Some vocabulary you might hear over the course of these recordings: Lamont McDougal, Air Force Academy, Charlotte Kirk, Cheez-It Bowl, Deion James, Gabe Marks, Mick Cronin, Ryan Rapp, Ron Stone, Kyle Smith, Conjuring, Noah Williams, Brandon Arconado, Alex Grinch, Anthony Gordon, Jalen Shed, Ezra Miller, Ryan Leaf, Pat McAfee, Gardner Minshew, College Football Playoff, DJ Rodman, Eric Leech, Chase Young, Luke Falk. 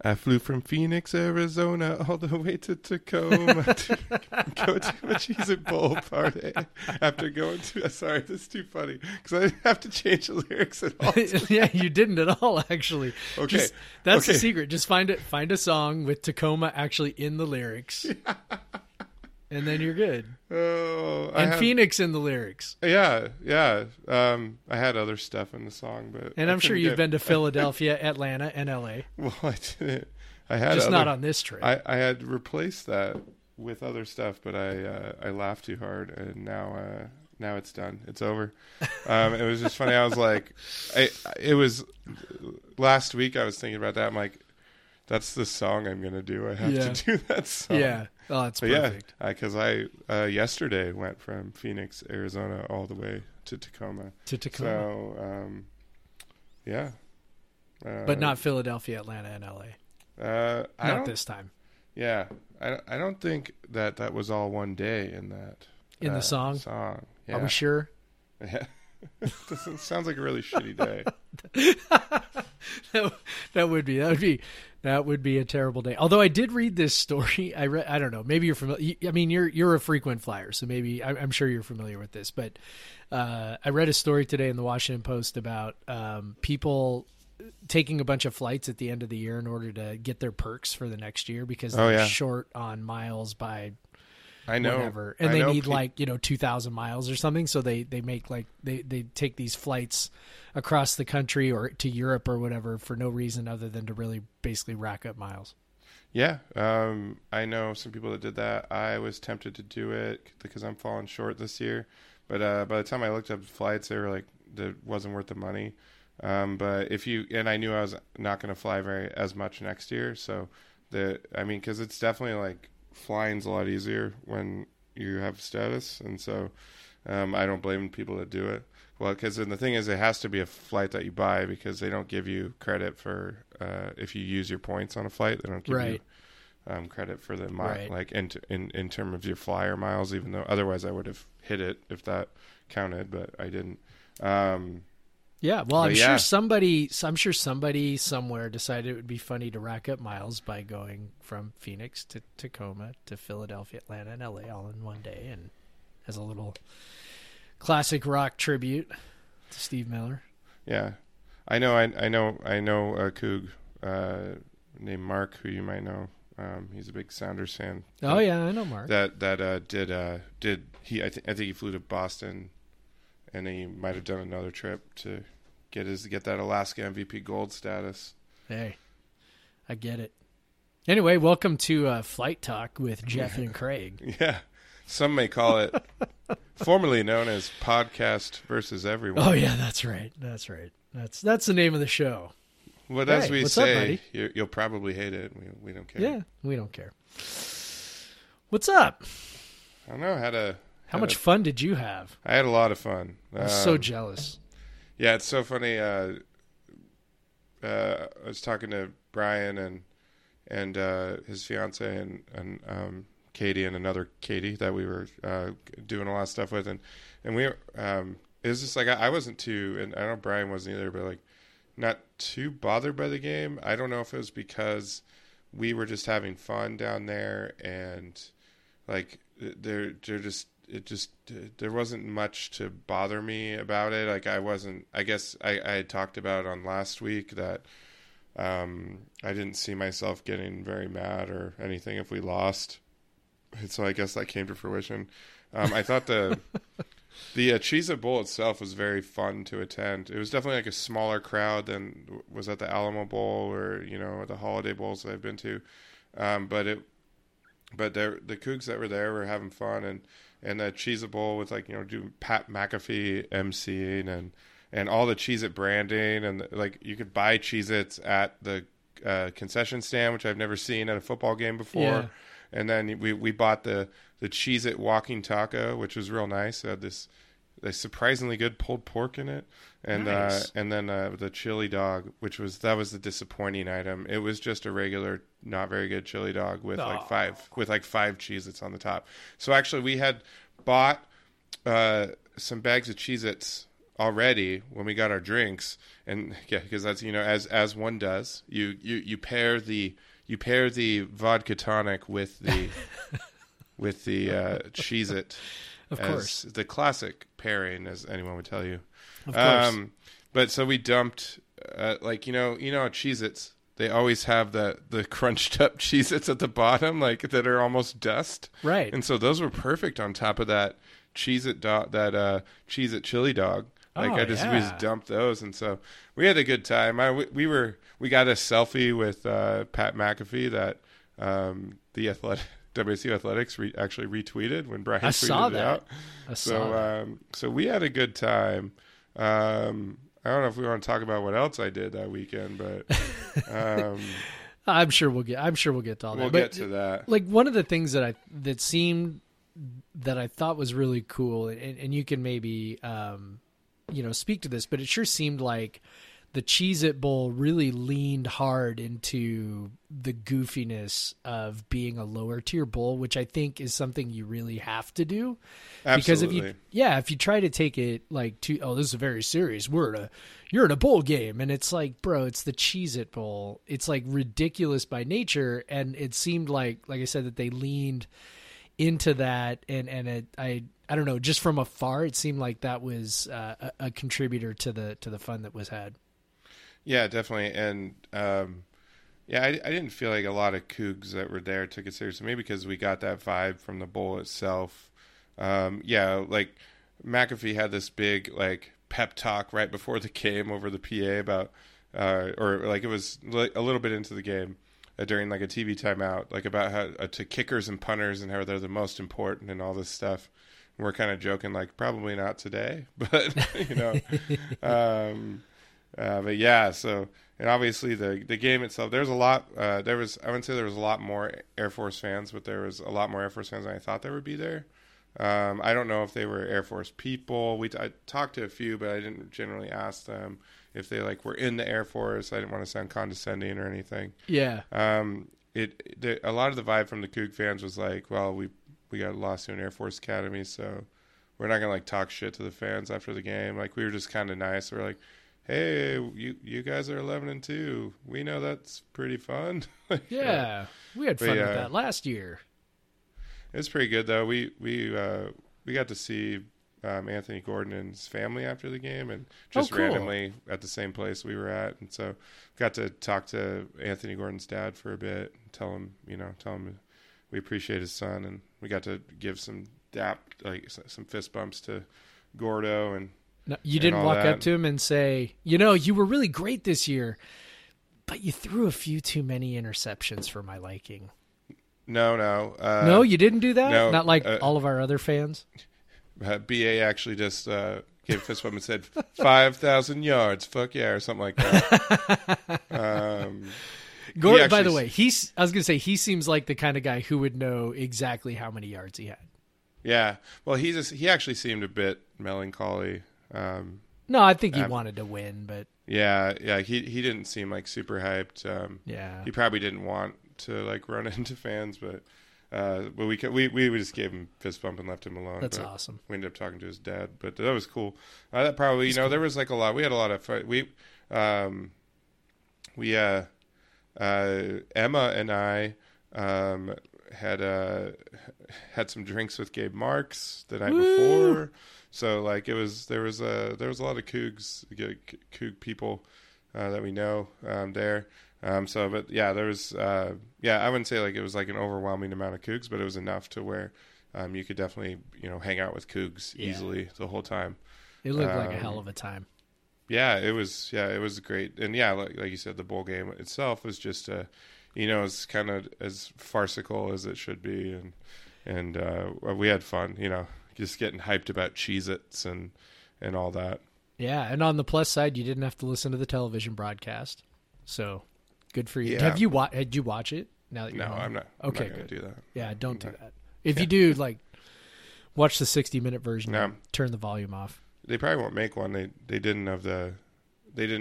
I flew from Phoenix, Arizona, all the way to Tacoma to go to a Cheez-It Bowl party after going to... Sorry, this is too funny, because I didn't have to change the lyrics at all. Yeah, you didn't at all, actually. Okay. Just, that's the secret. Just find a song with Tacoma actually in the lyrics, and then you're good. Oh, Phoenix in the lyrics. Yeah. I had other stuff in the song, but... And I'm sure you've been to Philadelphia, Atlanta, and L.A. Well, I didn't. Just not on this trip. I had replaced that with other stuff, but I laughed too hard, and now it's done. It's over. It was just funny. I was like... It was... Last week, I was thinking about that. I'm like, that's the song I'm going to do. I have to do that song. Yeah. Oh, that's perfect. Yeah, because I yesterday went from Phoenix, Arizona, all the way to Tacoma. So, yeah. But not Philadelphia, Atlanta, and LA. Not this time. Yeah, I don't think that was all one day in that. In the song. Yeah. Are we sure? Yeah. It sounds like a really shitty day. That would be a terrible day. Although I did read this story. I don't know. Maybe you're familiar. I mean, you're a frequent flyer, so maybe I'm sure you're familiar with this. But I read a story today in the Washington Post about people taking a bunch of flights at the end of the year in order to get their perks for the next year because they're short on miles by. I know. Whatever. And they need 2,000 miles or something. So they make they take these flights across the country or to Europe or whatever for no reason other than to really basically rack up miles. Yeah. I know some people that did that. I was tempted to do it because I'm falling short this year. But by the time I looked up flights, they were like, that wasn't worth the money. But I knew I was not going to fly as much next year. So because it's definitely like, flying's a lot easier when you have status, and so I don't blame people that do it. Well, because the thing is, it has to be a flight that you buy because they don't give you credit for if you use your points on a flight. They don't give you credit for the mile, like in terms of your flyer miles. Even though otherwise, I would have hit it if that counted, but I didn't. Yeah, well, I'm sure somebody somewhere decided it would be funny to rack up miles by going from Phoenix to Tacoma to Philadelphia, Atlanta, and LA all in one day, and as a little classic rock tribute to Steve Miller. Yeah, I know a Coug named Mark, who you might know. He's a big Sounders fan. Oh yeah, I know Mark. I think he flew to Boston. And he might have done another trip to get that Alaska MVP gold status. Hey, I get it. Anyway, welcome to Flight Talk with Jeff and Craig. Yeah, some may call it formerly known as Podcast versus Everyone. Oh yeah, that's right. That's the name of the show. Well, hey, as we say, up, you'll probably hate it. We don't care. Yeah, we don't care. What's up? I don't know how to. How much fun did you have? I had a lot of fun. I'm so jealous. Yeah, it's so funny. I was talking to Brian and his fiance and Katie and another Katie that we were doing a lot of stuff with, and we it was just like I wasn't too, and I don't know Brian wasn't either, but like not too bothered by the game. I don't know if it was because we were just having fun down there and like. There wasn't much to bother me about it. Like I had talked about on last week that I didn't see myself getting very mad or anything if we lost. And so I guess that came to fruition. I thought the Cheez-It Bowl itself was very fun to attend. It was definitely like a smaller crowd than was at the Alamo Bowl or, the holiday bowls that I've been to. But the Cougs that were there were having fun, and the Cheez-It Bowl with doing Pat McAfee emceeing and all the Cheez-It branding, and you could buy Cheez-Its at the concession stand, which I've never seen at a football game before. Yeah. And then we bought the Cheez-It walking taco, which was real nice. It had this a surprisingly good pulled pork in it, and nice. and then the chili dog, which was the disappointing item. It was just a regular, not very good chili dog with like five Cheez-Its on the top. So actually, we had bought some bags of Cheez-Its already when we got our drinks, and yeah, because that's, you know, as one does, you pair the vodka tonic with the Cheez-It. Of course, the classic pairing, as anyone would tell you. Of course. But so we dumped, like Cheez-Its, they always have the crunched up Cheez-Its at the bottom, like that are almost dust. Right. And so those were perfect on top of that Cheez-It dog, that Cheez-It chili dog. Like we just dumped those, and so we had a good time. We got a selfie with Pat McAfee that the athletic. WSU Athletics actually retweeted when Brian tweeted it out. So we had a good time. I don't know if we want to talk about what else I did that weekend, but I'm sure we'll get to all that. We'll get to that. Like, one of the things that I thought was really cool, and you can maybe speak to this, but it sure seemed like the Cheez-It Bowl really leaned hard into the goofiness of being a lower tier bowl, which I think is something you really have to do. Absolutely. Because if you try to take it like to, oh, this is a very serious word. You're in a bowl game. And it's like, bro, it's the Cheez-It Bowl. It's like ridiculous by nature. And it seemed like I said, that they leaned into that. And I don't know, just from afar, it seemed like that was a contributor to the fun that was had. Yeah, definitely. And I didn't feel like a lot of Cougs that were there took it seriously. Maybe because we got that vibe from the bowl itself. Like McAfee had this big like pep talk right before the game over the PA about, it was a little bit into the game during like a TV timeout, like about how to kickers and punters and how they're the most important and all this stuff. And we're kind of joking like probably not today, but you know. And obviously the game itself, there was a lot more Air Force fans, but there was a lot more Air Force fans than I thought there would be there. I don't know if they were Air Force people. I talked to a few, but I didn't generally ask them if they like were in the Air Force. I didn't want to sound condescending or anything. Yeah. A lot of the vibe from the Coug fans was like, well, we got lost to an Air Force Academy, so we're not gonna like talk shit to the fans after the game. Like, we were just kind of nice. We were like, hey, you guys are 11-2. We know that's pretty fun. Yeah, we had fun with that last year. It's pretty good though. We got to see Anthony Gordon and his family after the game, and just randomly at the same place we were at, and so got to talk to Anthony Gordon's dad for a bit. Tell him we appreciate his son, and we got to give some fist bumps to Gordo and. No, you didn't walk up to him and say, you were really great this year, but you threw a few too many interceptions for my liking. No. No, you didn't do that? No, not like all of our other fans? BA actually just gave a fist bump and said, 5,000 yards, fuck yeah, or something like that. Gordon, by the way, I was going to say, he seems like the kind of guy who would know exactly how many yards he had. Yeah, well, he actually seemed a bit melancholy. No, I think he wanted to win, but yeah, he didn't seem like super hyped. He probably didn't want to like run into fans, but we just gave him fist bump and left him alone. That's awesome. We ended up talking to his dad, but that was cool. That probably cool. There was like a lot. We had a lot of fun. Emma and I had some drinks with Gabe Marks the night before. So like there was a lot of Coug people that we know there. I wouldn't say like it was like an overwhelming amount of Cougs, but it was enough to where you could definitely hang out with Cougs easily the whole time. It looked like a hell of a time. Yeah, it was great, and like you said, the bowl game itself was just it's kind of as farcical as it should be, and we had fun, Just getting hyped about Cheez-Its and all that. Yeah, and on the plus side, you didn't have to listen to the television broadcast, so good for you. Yeah. Did you watch it? Now that you're home? I'm not. Okay, I'm not gonna do that. Yeah, don't do that. If you do, like, Watch the 60-minute version. No. And turn the volume off. They probably won't make one. They didn't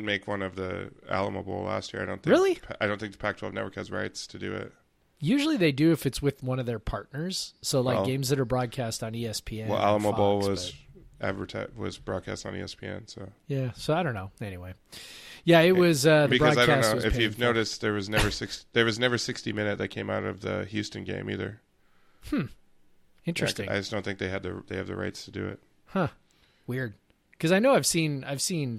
make one of the Alamo Bowl last year. I don't think. Really? I don't think the Pac-12 Network has rights to do it. Usually they do if it's with one of their partners. So like games that are broadcast on ESPN. Well, Alamo Bowl was broadcast on ESPN. So yeah. So I don't know. Anyway. Yeah, it was because I don't know if you've noticed there was never 60-minute that came out of the Houston game either. Interesting. Yeah, I just don't think they have the rights to do it. Huh. Weird. Because I know I've seen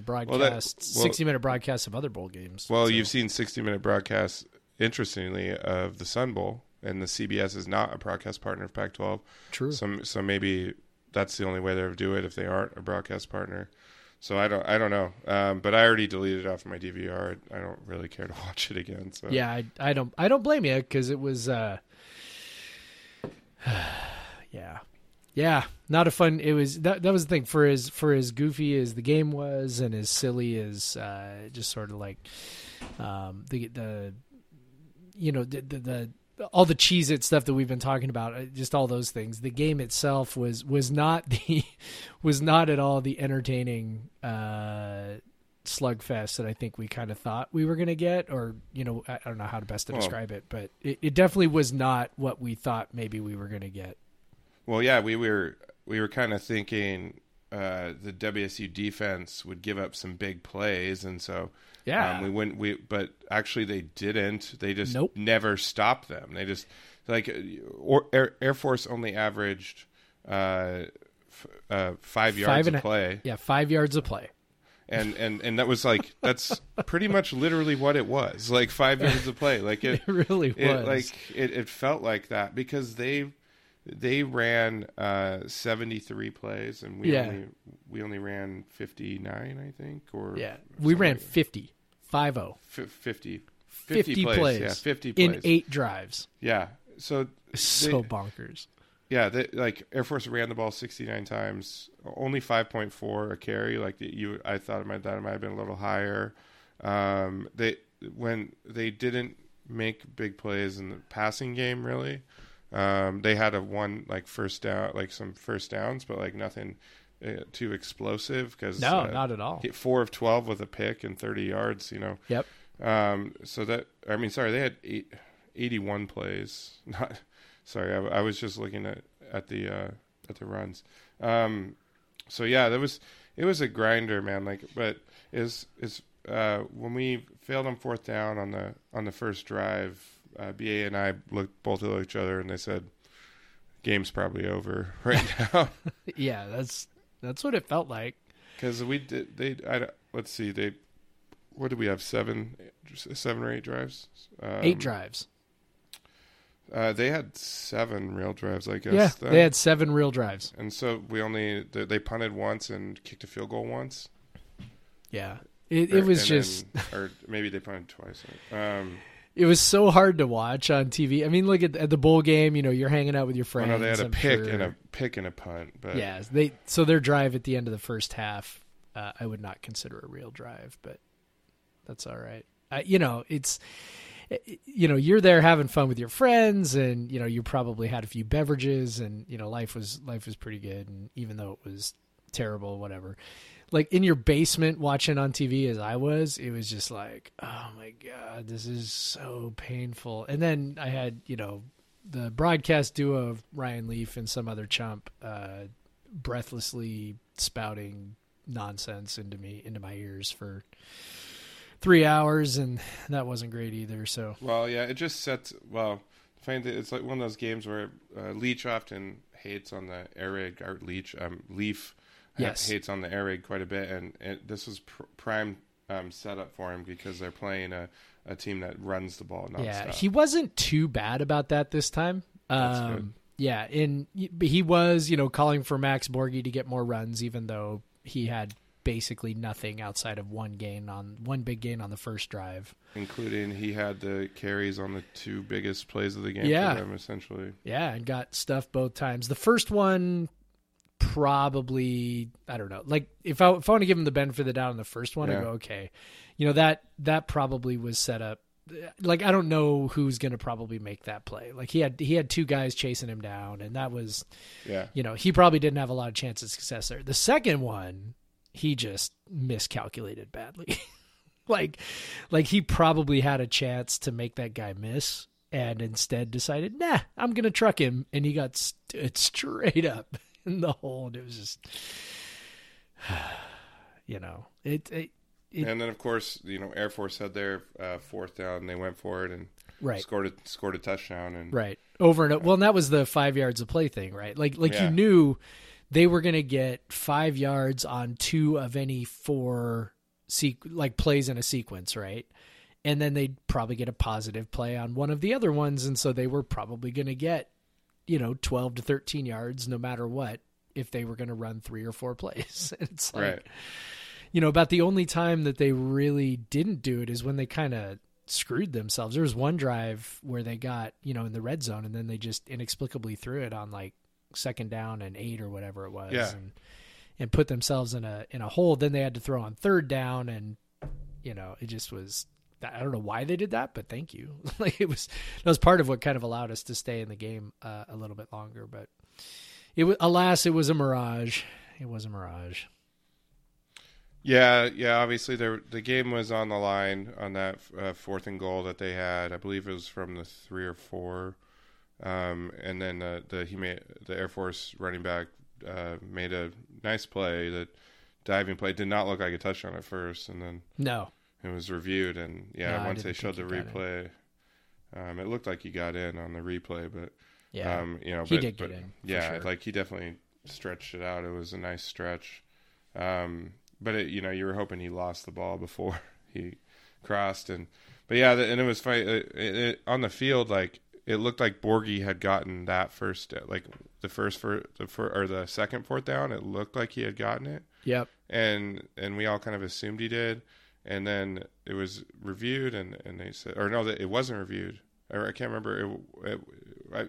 broadcasts, 60-minute broadcasts of other bowl games. Well, so. You've seen 60-minute broadcasts, interestingly, of the Sun Bowl, and the CBS is not a broadcast partner of Pac-12. True. So maybe that's the only way they would do it if they aren't a broadcast partner. So I don't know. But I already deleted it off my DVR. I don't really care to watch it again. So. Yeah, I don't blame you because it was. Yeah, not a fun. It was that was the thing for as goofy as the game was, and as silly as just sort of like the all the Cheez-It stuff that we've been talking about, just all those things. The game itself was not at all the entertaining slugfest that I think we kind of thought we were going to get, or I don't know how to best to describe it, but it definitely was not what we thought maybe we were going to get. Well, yeah, we were kind of thinking the WSU defense would give up some big plays, and so but actually they didn't. They just never stopped them. They just Air Force only averaged 5 yards a play. Yeah, 5 yards a play. And that was that's pretty much literally what it was. 5 yards a play. It really was. It felt like that because they ran 73 plays and we only ran 59, I think, or we ran 50. 50. 50 plays. Yeah, 50 plays in 8 drives. Yeah. So bonkers. Yeah, Air Force ran the ball 69 times, only 5.4 a carry. I thought it might have been a little higher. They didn't make big plays in the passing game, really. They had some first downs, but nothing too explosive. Not at all. 4 of 12 with a pick and 30 yards. Yep. They had 81 plays. I was just looking at the runs. It was a grinder, man. But when we failed on fourth down on the first drive. BA and I both looked at each other and they said, "Game's probably over right now." Yeah, that's what it felt like. Because we did. What did we have? Seven or eight drives. 8 drives. They had 7 real drives, I guess. Yeah, then. They had 7 real drives, and so they punted once and kicked a field goal once. Yeah, or maybe they punted twice. It was so hard to watch on TV. I mean, look at the bowl game. You're hanging out with your friends. They had a pick and a punt. But their drive at the end of the first half, I would not consider a real drive, but that's all right. You're there having fun with your friends, and you probably had a few beverages, and life was pretty good, and even though it was terrible, whatever. In your basement watching on TV as I was, it was just oh my God, this is so painful. And then I had, the broadcast duo of Ryan Leaf and some other chump breathlessly spouting nonsense into my ears for 3 hours, and that wasn't great either. So, it's like one of those games where Leech often hates on the air raid. Leaf. Yes. Hates on the air raid quite a bit, and this was prime setup for him because they're playing a team that runs the ball nonstop. Yeah, he wasn't too bad about that this time. That's good. Yeah, and he was, calling for Max Borghi to get more runs, even though he had basically nothing outside of one big gain on the first drive. Including he had the carries on the 2 biggest plays of the game for them, essentially. Yeah, and got stuffed both times. The first one... probably, I don't know. If I want to give him the benefit of the doubt on the first one, I go, okay, that probably was set up like, I don't know who's going to probably make that play. Like, he had two guys chasing him down, and that was, you know, he probably didn't have a lot of chance of success there. The second one, he just miscalculated badly. like he probably had a chance to make that guy miss and instead decided, nah, I'm going to truck him. And he got straight up in the hole. And it was just, you know, and then, of course, you know, Air Force had their fourth down. They went for it and scored a touchdown. And over and over. Well, and that was the 5 yards of play thing, right? Like you knew they were going to get 5 yards on two of any four plays in a sequence, right? And then they'd probably get a positive play on one of the other ones. And so they were probably going to get, you know, 12 to 13 yards no matter what if they were going to run three or four plays. It's like... Right. You know, about the only time that they really didn't do it is when they kind of screwed themselves. There was one drive where they got, you know, in the red zone, and then they just inexplicably threw it on like second down and 8 or whatever it was, and put themselves in a hole. Then they had to throw on third down, and you know, it just was. I don't know why they did that, but thank you. Like that was part of what kind of allowed us to stay in the game a little bit longer. But it was, alas, it was a mirage. It was a mirage. Yeah. Obviously, the game was on the line on that fourth and goal that they had. I believe it was from the 3 or 4, and then the Air Force running back made a nice play. The diving play did not look like a touchdown at first, and then it was reviewed, and once they showed the replay, it looked like he got in on the replay, but he did get in. Yeah, sure. Like he definitely stretched it out. It was a nice stretch. But you know, you were hoping he lost the ball before he crossed, and it was funny on the field. Like it looked like Borghi had gotten that first, like the second fourth down. It looked like he had gotten it. Yep. And we all kind of assumed he did, and then it was reviewed, and they said, or no, that it wasn't reviewed. Or I can't remember.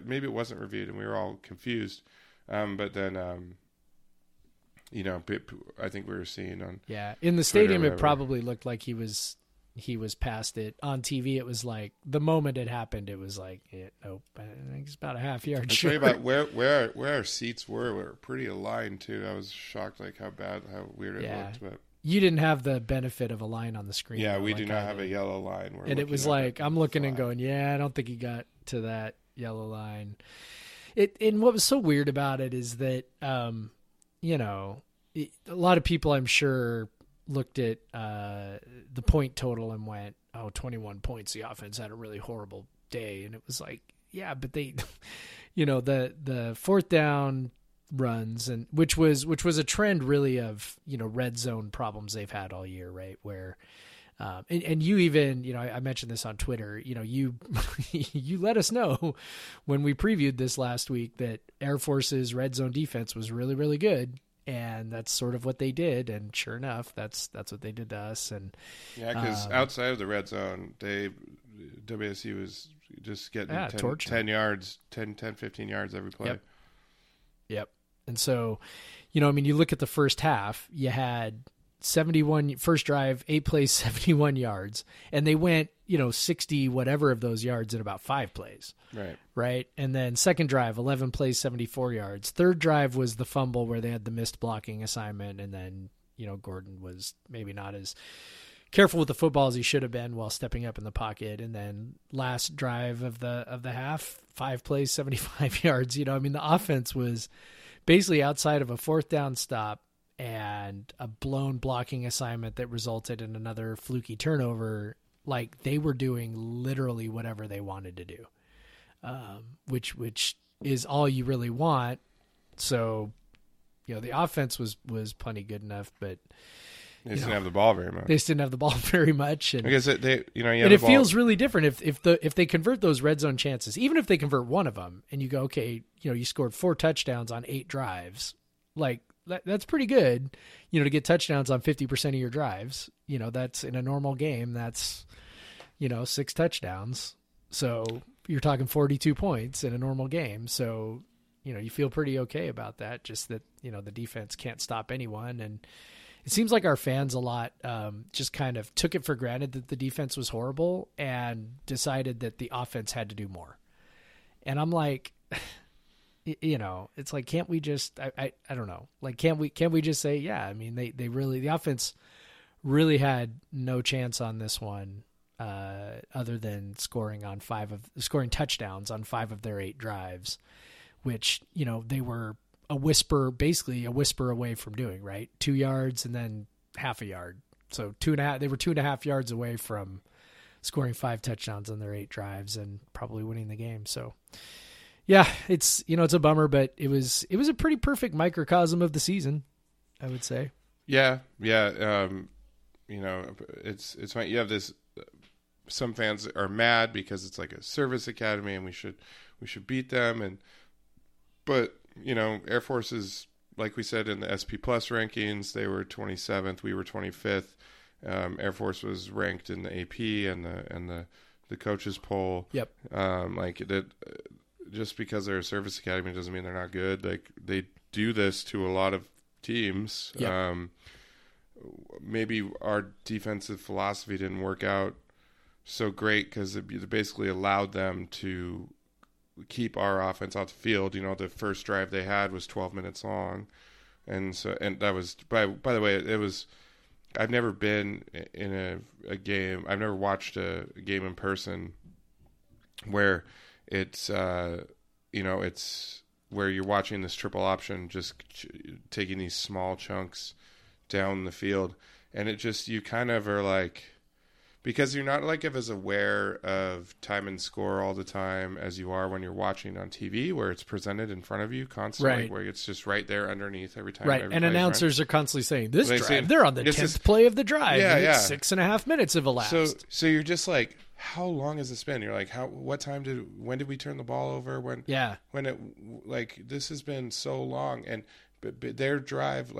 Maybe it wasn't reviewed, and we were all confused. But then. You know, I think we were seeing on in the stadium, it probably looked like he was past it. On TV, it was like the moment it happened, it was like nope. I think it's about a half yard short. About where our seats were pretty aligned too. I was shocked like how weird it looked. But you didn't have the benefit of a line on the screen. Yeah, we do not have a yellow line. And it was like I'm looking and going, I don't think he got to that yellow line. And what was so weird about it is that. You know, a lot of people, I'm sure, looked at the point total and went, oh, 21 points. The offense had a really horrible day. And it was like, yeah, but they, you know, the fourth down runs, and which was a trend really of, you know, red zone problems they've had all year, right, where and you even, you know, I mentioned this on Twitter, you know, you let us know when we previewed this last week that Air Force's red zone defense was really, really good. And that's sort of what they did. And sure enough, that's what they did to us. And because outside of the red zone, WSU was just getting 10, 15 yards every play. Yep. And so, you know, I mean, you look at the first half, you had 71 first drive, 8 plays, 71 yards. And they went, you know, 60, whatever of those yards in about 5 plays. Right. And then second drive, 11 plays, 74 yards. Third drive was the fumble where they had the missed blocking assignment. And then, you know, Gordon was maybe not as careful with the football as he should have been while stepping up in the pocket. And then last drive of the half, 5 plays, 75 yards. You know, I mean, the offense was basically outside of a fourth down stop and a blown blocking assignment that resulted in another fluky turnover. Like they were doing literally whatever they wanted to do, which is all you really want. So, you know, the offense was plenty good enough, but they didn't have the ball very much. And I guess they, you know, and it feels really different if they convert those red zone chances, even if they convert one of them, and you go, okay, you know, you scored 4 touchdowns on 8 drives, like. That's pretty good, you know, to get touchdowns on 50% of your drives. You know, that's in a normal game, that's, you know, 6 touchdowns. So you're talking 42 points in a normal game. So, you know, you feel pretty okay about that. Just that, you know, the defense can't stop anyone. And it seems like our fans a lot just kind of took it for granted that the defense was horrible and decided that the offense had to do more. And I'm like, you know, it's like, can't we just, I don't know. Like, can we just say, yeah, I mean, they really, the offense really had no chance on this one other than scoring touchdowns on 5 of their 8 drives, which, you know, they were basically a whisper away from doing, right? 2 yards and then half a yard. So 2.5, they were 2.5 yards away from scoring 5 touchdowns on their 8 drives and probably winning the game. So yeah, it's, you know, it's a bummer, but it was a pretty perfect microcosm of the season, I would say. Yeah. Yeah. You know, it's funny. You have this, some fans are mad because it's like a service academy and we should beat them. But you know, Air Force is, like we said, in the SP Plus rankings, they were 27th. We were 25th. Air Force was ranked in the AP and the coaches poll. Yep. Like that, just because they're a service academy doesn't mean they're not good. Like they do this to a lot of teams. Yep. Maybe our defensive philosophy didn't work out so great because it basically allowed them to keep our offense off the field. You know, the first drive they had was 12 minutes long. And so, and that was, by the way, it was, I've never been in a game. I've never watched a game in person where it's, you know, it's where you're watching this triple option, just taking these small chunks down the field. And it just, you kind of are like, because you're not like as aware of time and score all the time as you are when you're watching on TV, where it's presented in front of you constantly, right, where it's just right there underneath every time. Right, every and announcers run. Are constantly saying, this drive, they're on the 10th play of the drive. Yeah, and yeah. It's 6.5 minutes have elapsed. So you're just like, how long has this been? You're like, when did we turn the ball over? This has been so long. And but their drive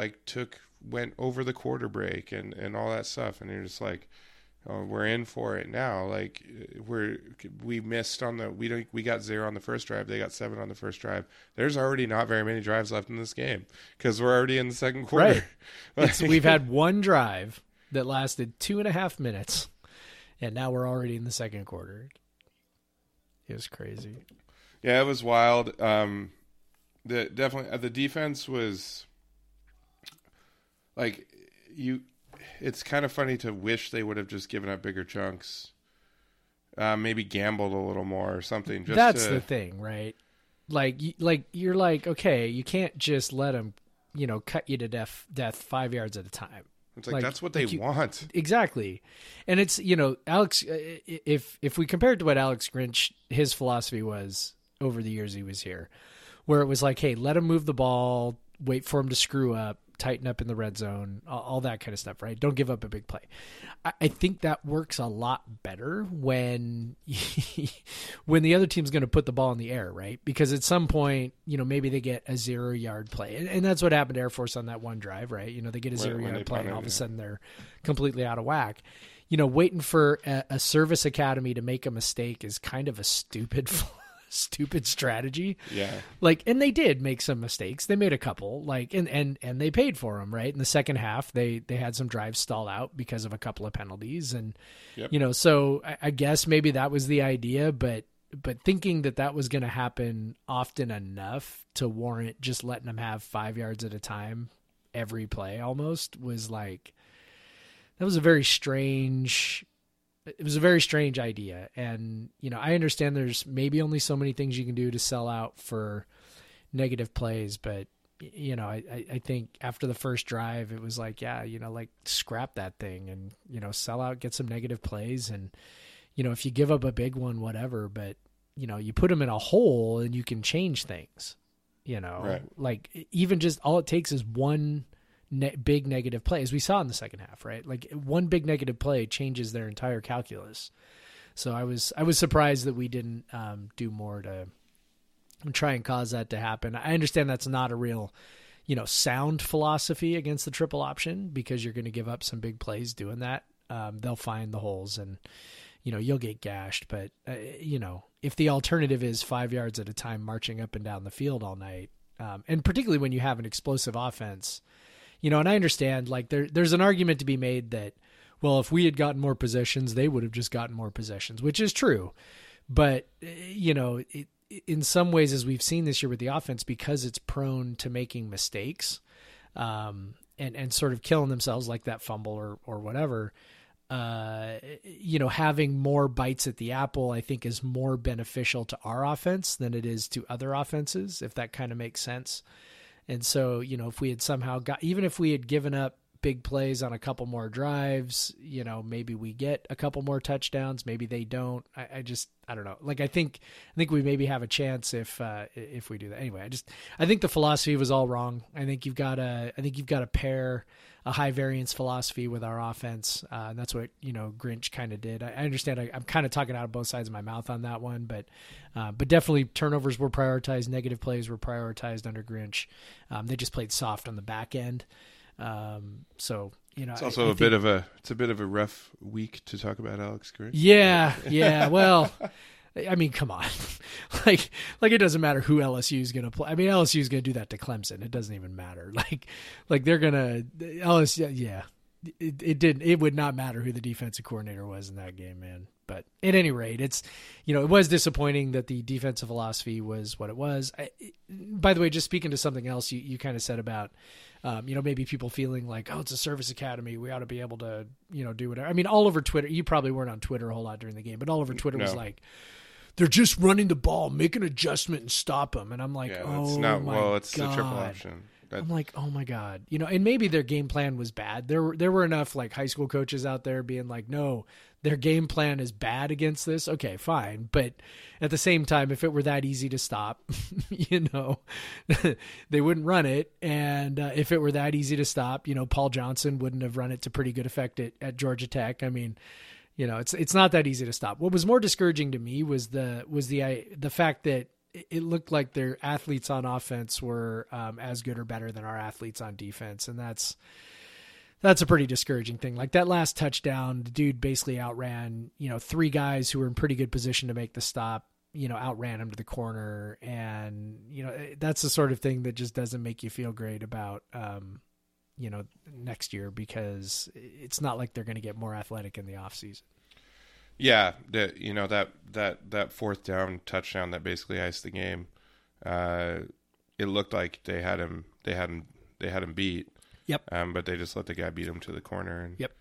went over the quarter break and all that stuff. And you're just like, oh, we're in for it now. Like we got 0 on the first drive. They got 7 on the first drive. There's already not very many drives left in this game because we're already in the second quarter. Right. We've had one drive that lasted 2.5 minutes, and now we're already in the second quarter. It was crazy. Yeah, it was wild. The defense was like you. It's kind of funny to wish they would have just given up bigger chunks, maybe gambled a little more or something. The thing, right? Like you're like, okay, you can't just let them, you know, cut you to death 5 yards at a time. It's like that's what they want. Exactly. And it's, you know, Alex, if we compare it to what Alex Grinch, his philosophy was over the years he was here, where it was like, hey, let him move the ball, wait for him to screw up, tighten up in the red zone, all that kind of stuff, right? Don't give up a big play. I think that works a lot better when the other team's going to put the ball in the air, right? Because at some point, you know, maybe they get a 0-yard play. And that's what happened to Air Force on that one drive, right? You know, they get a 0-yard play and all of a sudden they're completely out of whack. You know, waiting for a service academy to make a mistake is kind of a stupid strategy. Yeah. Like, and they did make some mistakes. They made a couple, like, and they paid for them, right? In the second half, they had some drives stall out because of a couple of penalties. And, yep. You know, so I guess maybe that was the idea, but thinking that was going to happen often enough to warrant just letting them have 5 yards at a time, every play almost was like, that was a very strange idea. And, you know, I understand there's maybe only so many things you can do to sell out for negative plays, but, you know, I think after the first drive, it was like, yeah, you know, like scrap that thing and, you know, sell out, get some negative plays. And, you know, if you give up a big one, whatever, but, you know, you put them in a hole and you can change things, you know, right. Like even just all it takes is one big negative play, as we saw in the second half, right? Like one big negative play changes their entire calculus. So I was surprised that we didn't do more to try and cause that to happen. I understand that's not a real, you know, sound philosophy against the triple option because you're going to give up some big plays doing that. They'll find the holes and, you know, you'll get gashed. But, you know, if the alternative is 5 yards at a time marching up and down the field all night, and particularly when you have an explosive offense, you know, and I understand, like, there's an argument to be made that, well, if we had gotten more possessions, they would have just gotten more possessions, which is true. But, you know, in some ways, as we've seen this year with the offense, because it's prone to making mistakes and sort of killing themselves, like that fumble or whatever, you know, having more bites at the apple, I think, is more beneficial to our offense than it is to other offenses, if that kind of makes sense. And so, you know, if we had somehow got, even if we had given up big plays on a couple more drives, you know, maybe we get a couple more touchdowns, maybe they don't. I don't know. Like, I think we maybe have a chance if we do that. Anyway, I think the philosophy was all wrong. I think you've got to pair a high variance philosophy with our offense. And that's what, you know, Grinch kind of did. I understand. I'm kind of talking out of both sides of my mouth on that one, but definitely turnovers were prioritized. Negative plays were prioritized under Grinch. They just played soft on the back end. So, you know, it's also it's a bit of a rough week to talk about Alex Grinch. Yeah. Yeah. Well, I mean, come on, like it doesn't matter who LSU is going to play. I mean, LSU is going to do that to Clemson. It doesn't even matter. Like they're going to LSU. Yeah, it would not matter who the defensive coordinator was in that game, man. But at any rate, it's, you know, it was disappointing that the defensive philosophy was what it was. By the way, just speaking to something else you kind of said about, you know, maybe people feeling like, oh, it's a service academy, we ought to be able to, you know, do whatever. I mean, all over Twitter, you probably weren't on Twitter a whole lot during the game, but all over Twitter was like, they're just running the ball, make an adjustment and stop them. And I'm like, it's the triple option. I'm like, oh my God, you know, and maybe their game plan was bad. There were enough like high school coaches out there being like, no, their game plan is bad against this. Okay, fine. But at the same time, if it were that easy to stop, you know, they wouldn't run it. And if it were that easy to stop, you know, Paul Johnson wouldn't have run it to pretty good effect at Georgia Tech. I mean, you know, it's not that easy to stop. What was more discouraging to me was the fact that it looked like their athletes on offense were as good or better than our athletes on defense. And that's a pretty discouraging thing. Like that last touchdown, the dude basically outran, you know, three guys who were in pretty good position to make the stop, you know, outran him to the corner. And, you know, that's the sort of thing that just doesn't make you feel great about, you know, next year, because it's not like they're going to get more athletic in the off season. Yeah, you know, that fourth down touchdown that basically iced the game. It looked like they had him beat. Yep. But they just let the guy beat him to the corner. And, yep.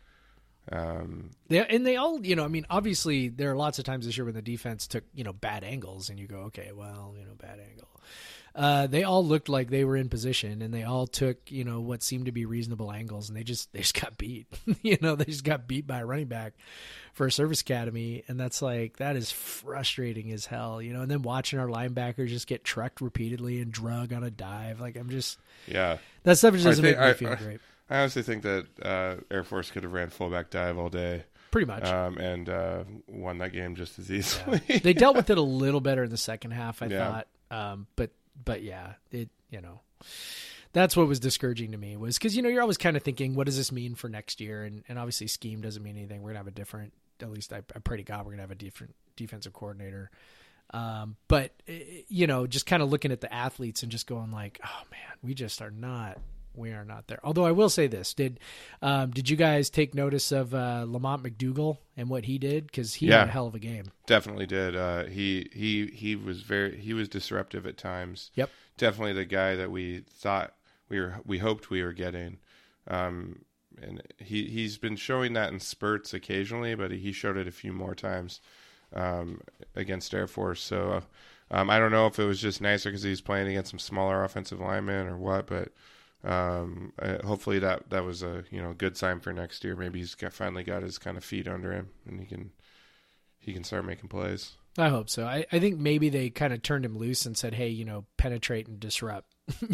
They all, you know, I mean, obviously there are lots of times this year when the defense took, you know, bad angles, and you go, okay, well, you know, bad angle. They all looked like they were in position, and they all took, you know, what seemed to be reasonable angles, and they just got beat. You know, they just got beat by a running back for a service academy, and that's like, that is frustrating as hell, you know. And then watching our linebackers just get trucked repeatedly and drug on a dive, like, I'm just, yeah, that stuff just doesn't make me feel great. I honestly think that Air Force could have ran fullback dive all day, pretty much, and won that game just as easily. Yeah. They dealt with it a little better in the second half, I thought, but yeah, it, you know, that's what was discouraging to me, was because, you know, you're always kind of thinking, what does this mean for next year? And obviously scheme doesn't mean anything. We're gonna have a different, at least I pray to God, we're gonna have a different defensive coordinator. But, you know, just kind of looking at the athletes and just going like, oh man, we are not there. Although I will say this, did you guys take notice of Lamont McDougal and what he did? Because he had a hell of a game. Definitely did. He was disruptive at times. Yep. Definitely the guy that we thought we hoped we were getting. And he's been showing that in spurts occasionally, but he showed it a few more times against Air Force. So I don't know if it was just nicer because he's playing against some smaller offensive linemen or what, but hopefully that was a, you know, good sign for next year. Maybe he's finally got his kind of feet under him, and he can start making plays. I hope so. I think maybe they kind of turned him loose and said, hey, you know, penetrate and disrupt,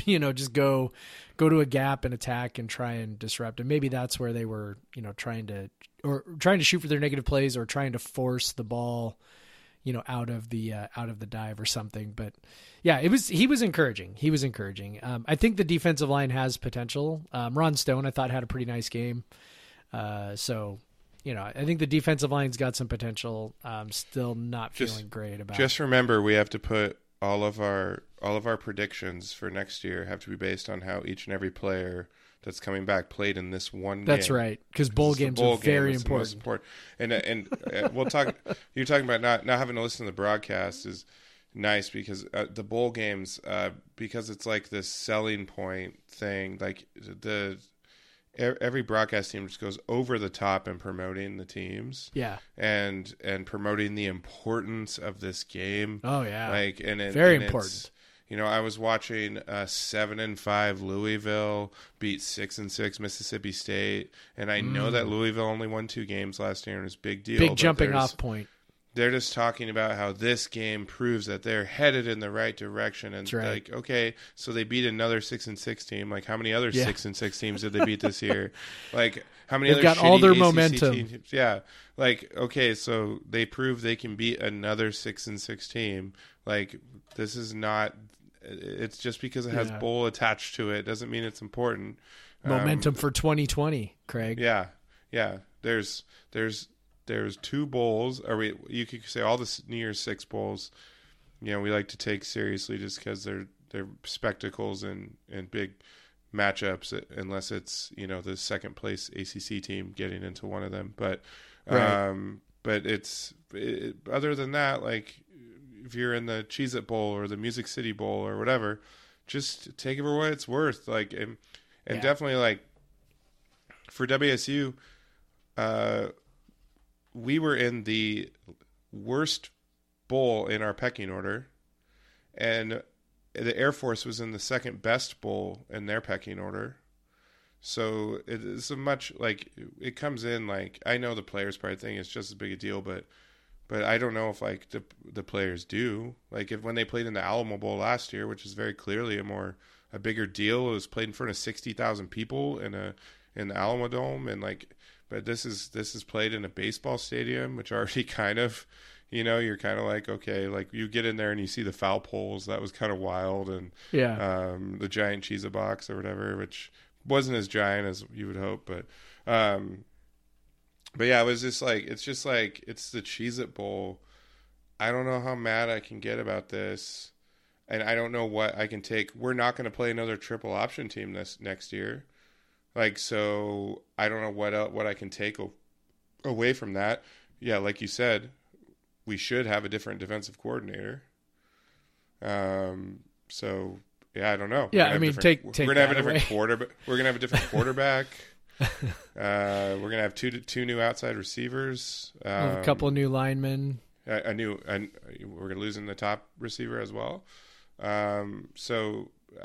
you know, just go to a gap and attack and try and disrupt. And maybe that's where they were, you know, trying to shoot for their negative plays, or trying to force the ball, you know, out of the dive or something. But yeah, he was encouraging. I think the defensive line has potential. Ron Stone, I thought, had a pretty nice game. So, you know, I think the defensive line's got some potential. I'm still not feeling great about it. Just remember, we have to put all of our predictions for next year have to be based on how each and every player that's coming back played in this one game. That's right, because bowl games are very important. And we'll talk. You're talking about not having to listen to the broadcast is nice because the bowl games, because it's like this selling point thing. Like every broadcast team just goes over the top in promoting the teams. Yeah, and promoting the importance of this game. Oh yeah, it's very important. You know, I was watching 7-5 Louisville beat 6-6 Mississippi State, and I know that Louisville only won 2 games last year, and it's a big deal. Big jumping off point. They're just talking about how this game proves that they're headed in the right direction, and right. Like, okay, so they beat another 6-6 team. Like, how many other 6-6 teams did they beat this year? Like, how many? They've other got all their ACC momentum. Teams? Yeah, like okay, so they prove they can beat another 6-6 team. Like, this is not. It's just because it has bowl attached to it doesn't mean it's important. Momentum for 2020, Craig. Yeah. There's 2 bowls. You could say all the New Year's 6 bowls. You know, we like to take seriously just because they're spectacles and big matchups. Unless it's the second place ACC team getting into one of them, but right. But it's other than that, like. If you're in the Cheez-It Bowl or the Music City Bowl or whatever, just take it for what it's worth. Like, and definitely like for WSU, we were in the worst bowl in our pecking order, and the Air Force was in the second best bowl in their pecking order. So it's a much like it comes in like I know the players probably think it's just as big a deal, But I don't know if like the players do like if when they played in the Alamo Bowl last year, which is very clearly a bigger deal. It was played in front of 60,000 people in the Alamo Dome, and like, but this is played in a baseball stadium, which already kind of, you're kind of like okay, like you get in there and you see the foul poles. That was kind of wild, and the giant Cheez-It box or whatever, which wasn't as giant as you would hope, But yeah, it was just like, it's just like, it's the Cheez-It Bowl. I don't know how mad I can get about this. And I don't know what I can take. We're not going to play another triple option team this next year. Like, so I don't know what I can take away from that. Yeah. Like you said, we should have a different defensive coordinator. So yeah, I don't know. Yeah. I mean, we're going to have a different quarterback. We're going to have a different quarterback. We're gonna have two new outside receivers, a couple of new linemen, we're gonna lose in the top receiver as well. So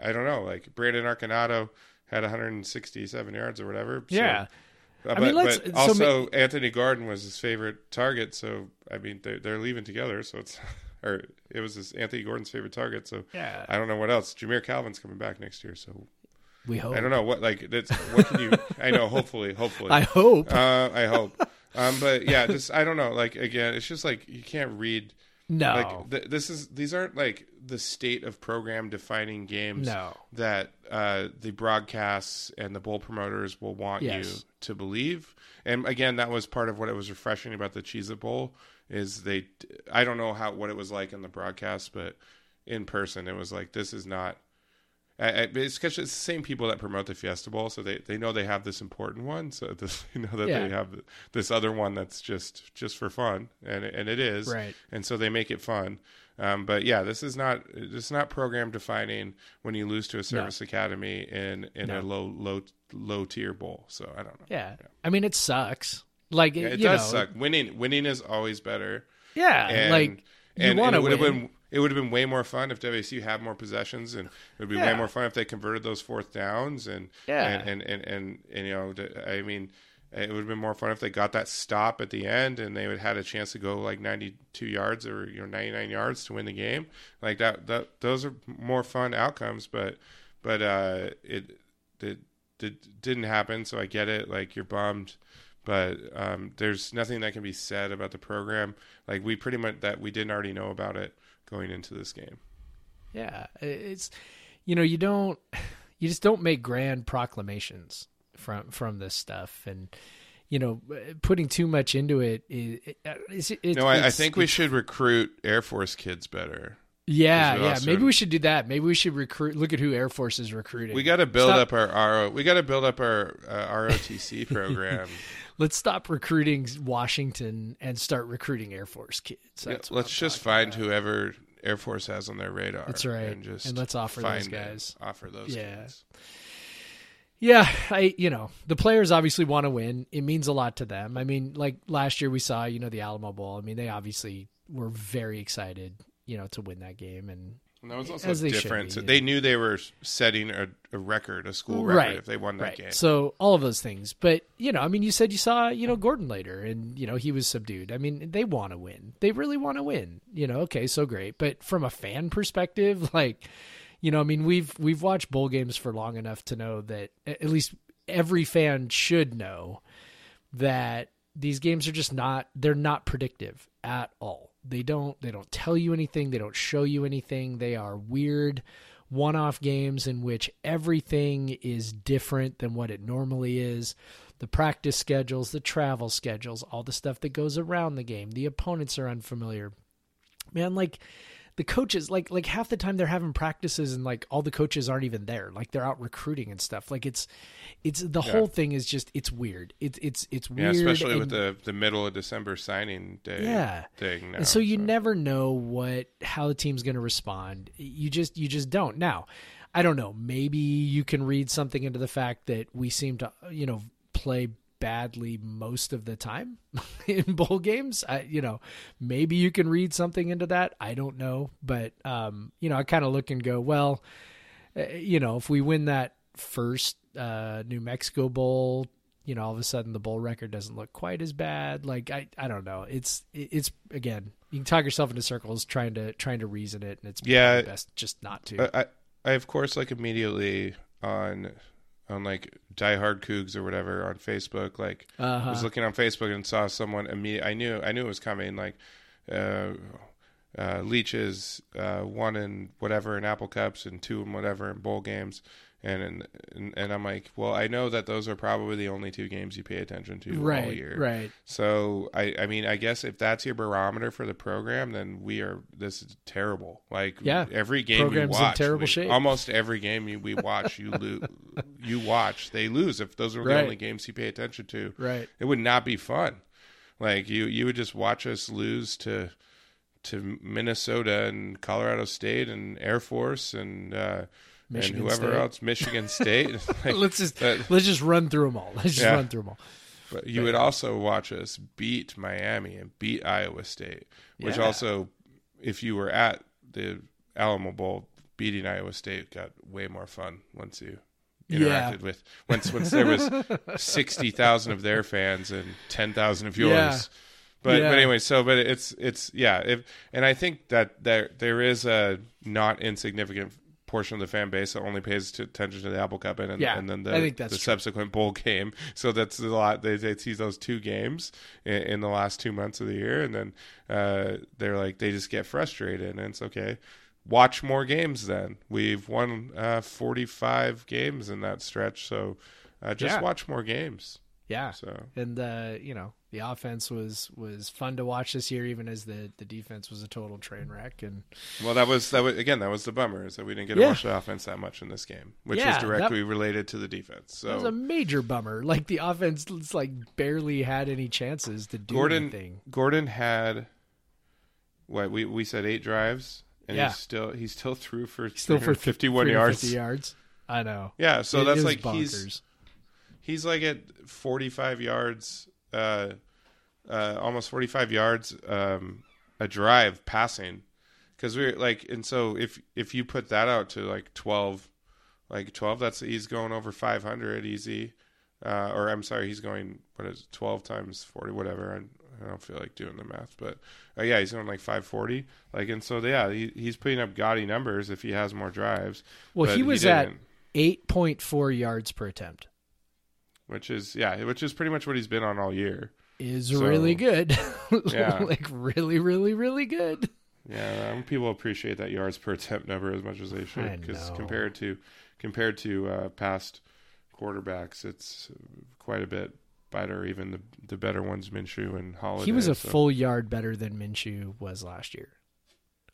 I don't know, like Brandon Arconado had 167 yards or whatever. Yeah, so, Anthony Gordon was his favorite target. So I mean, they're leaving together. So it was Anthony Gordon's favorite target. So yeah. I don't know what else. Jameer Calvin's coming back next year. So. We hope. I don't know what like that's what can you I know hopefully I hope but yeah just I don't know like again it's just like you can't read these aren't like the state of program defining games that the broadcasts and the bowl promoters will want you to believe. And again, that was part of what it was refreshing about the Cheez-It Bowl is I don't know what it was like in the broadcast, but in person it was like this is not. It's because it's the same people that promote the Fiesta Bowl, so they know they have this important one, so they know that they have this other one that's just for fun, and it is, right. And so they make it fun. But yeah, this is not program defining when you lose to a service academy in a low tier bowl. So I don't know. Yeah. I mean it sucks. Like it does suck. Winning is always better. Yeah, It would have been way more fun if WSU had more possessions, and it would be way more fun if they converted those 4th downs. I mean, it would have been more fun if they got that stop at the end and they would have had a chance to go like 92 yards or 99 yards to win the game. Like that those are more fun outcomes, but it didn't happen. So I get it. Like you're bummed. But there's nothing that can be said about the program. Like we pretty much that we didn't already know about it going into this game. Yeah, it's you just don't make grand proclamations from this stuff, and putting too much into it. I think we should recruit Air Force kids better. Yeah. Awesome. Maybe we should do that. Maybe we should recruit. Look at who Air Force is recruiting. We got to build up our ROTC program. Let's stop recruiting Washington and start recruiting Air Force kids. Let's just find whoever Air Force has on their radar. That's right. And let's offer those guys. Offer those kids. Yeah, the players obviously want to win. It means a lot to them. I mean, like last year we saw, the Alamo Bowl. I mean, they obviously were very excited, to win that game. And that was also different. So they knew they were setting a school record, right, if they won that game. So all of those things. But, you said you saw, Gordon later and, he was subdued. I mean, they want to win. They really want to win. Okay, so great. But from a fan perspective, we've watched bowl games for long enough to know that at least every fan should know that these games are just not predictive at all. They don't tell you anything. They don't show you anything. They are weird one-off games in which everything is different than what it normally is. The practice schedules, the travel schedules, all the stuff that goes around the game. The opponents are unfamiliar. Man, the coaches, like half the time they're having practices and all the coaches aren't even there. They're out recruiting and stuff. It's the whole thing is just, it's weird. It's weird. Yeah, especially with the middle of December signing day. Yeah. Thing now, and so you never know how the team's going to respond. You just don't. Now, I don't know. Maybe you can read something into the fact that we seem to, play badly most of the time in bowl games. Maybe you can read something into that. I don't know. But, I kind of look and go, well, if we win that first New Mexico Bowl, all of a sudden the bowl record doesn't look quite as bad. I don't know. It's again, you can talk yourself into circles trying to reason it. And it's best just not to. I of course, immediately on Die Hard Cougs or whatever on Facebook, I was looking on Facebook and saw someone immediately. I knew it was coming. Leeches 1 and whatever in Apple Cups and 2 and whatever in bowl games, and I'm like, well, I know that those are probably the only 2 games you pay attention to all year. Right. So I guess if that's your barometer for the program, then this is terrible. Every game program's we watch, in terrible shape. Almost every game we watch, you lose. You watch, they lose. If those are the only games you pay attention to, it would not be fun. You would just watch us lose to Minnesota and Colorado State and Air Force and Michigan State. Let's just run through them all. Run through them all. But you would also watch us beat Miami and beat Iowa State, which also, if you were at the Alamo Bowl, beating Iowa State got way more fun once you interacted with. Once there was 60,000 of their fans and 10,000 of yours. Yeah. But anyway, but it's and I think that there is a not insignificant portion of the fan base that only pays attention to the Apple Cup and then the subsequent bowl game. So that's a lot. They see those 2 games in the last 2 months of the year, and then they're like, they just get frustrated, and it's okay. Watch more games then. We've won 45 games in that stretch, so just watch more games. Yeah, so. And the offense was fun to watch this year, even as the defense was a total train wreck. And well, that was the bummer, is that we didn't get to watch the offense that much in this game, which is directly related to the defense. So it was a major bummer. The offense barely had any chances to do anything. Gordon had we said 8 drives, and he still threw for 351 yards. 50 yards. I know. Yeah, so that's bonkers. He's at 45 yards, almost 45 yards a drive passing, because we're and so if you put that out to 12, that's he's going over 500 easy, or I'm sorry, he's going 12 times 40 whatever. I don't feel like doing the math, but he's going 540. And so he's putting up gaudy numbers if he has more drives. Well, he was at 8.4 yards per attempt. Which is pretty much what he's been on all year. Really good. Really, really, really good. Yeah, people appreciate that yards per attempt number as much as they should, because compared to past quarterbacks, it's quite a bit better. Even the better ones, Minshew and Halliday. He was a full yard better than Minshew was last year.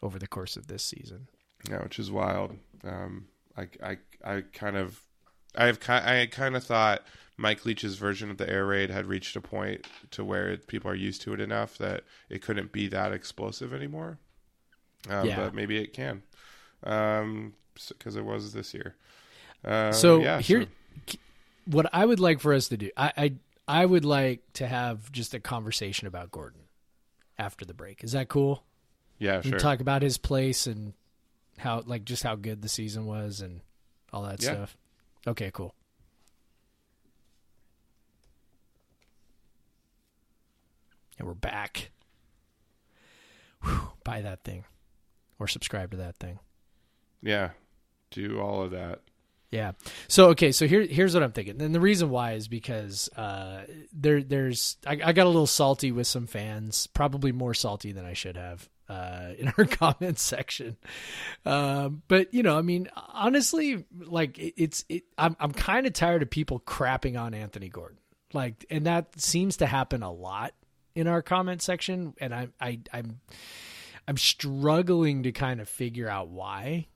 over the course of this season. Yeah, which is wild. I kind of thought Mike Leach's version of the air raid had reached a point to where people are used to it enough that it couldn't be that explosive anymore. But maybe it can, because it was this year. What I would like for us to do, I would like to have just a conversation about Gordon after the break. Is that cool? Yeah, sure. Talk about his place and how, like, just how good the season was and all that stuff. Okay, cool. And we're back. Whew, buy that thing or subscribe to that thing. Yeah, do all of that. Yeah. So, okay, so here's what I'm thinking. And the reason why is because I got a little salty with some fans, probably more salty than I should have in our comments section. But, you know, I mean, honestly, like I'm kind of tired of people crapping on Anthony Gordon. Like, and that seems to happen a lot in our comment section. And I'm struggling to kind of figure out why.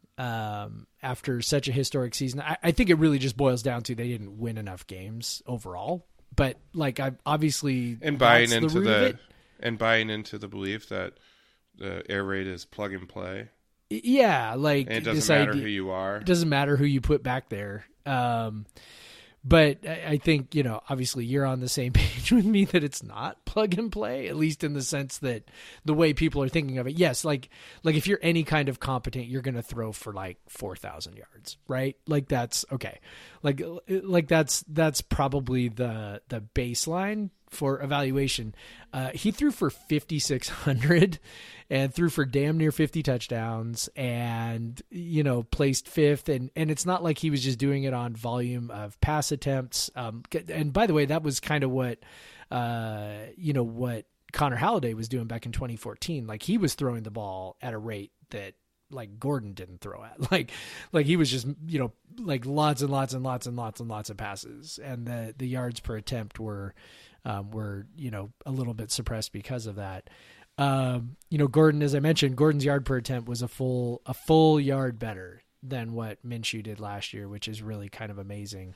After such a historic season, I think it really just boils down to they didn't win enough games overall. But like I obviously buying into the belief that the air raid is plug and play. Yeah, like, and it doesn't matter who you are. It doesn't matter who you put back there. But I think, you know, obviously you're on the same page with me that it's not plug and play, at least in the sense that the way people are thinking of it. Yes, like if you're any kind of competent, you're going to throw for like 4,000 yards, right? Like that's okay. Like that's probably the baseline for evaluation. He threw for 5,600 and threw for damn near 50 touchdowns and, you know, placed fifth. And it's not like he was just doing it on volume of pass attempts. And by the way, that was kind of what, you know, what Connor Halliday was doing back in 2014. Like he was throwing the ball at a rate that, like Gordon didn't throw at, like he was just, you know, like lots and lots of passes. And the yards per attempt were, you know, a little bit suppressed because of that. You know, Gordon, as I mentioned, Gordon's yard per attempt was a full yard better than what Minshew did last year, which is really kind of amazing.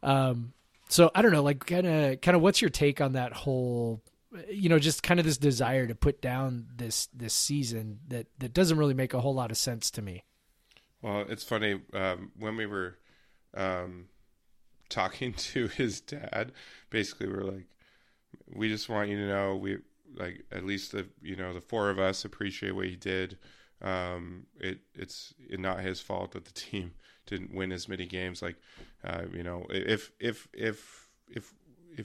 So I don't know, like kind of what's your take on that whole, you know, just kind of this desire to put down this season that doesn't really make a whole lot of sense to me. Well, it's funny. When we were talking to his dad, basically we're like, we just want you to know, we like, at least the, you know, the four of us appreciate what he did. It's not his fault that the team didn't win as many games. Like, you know, if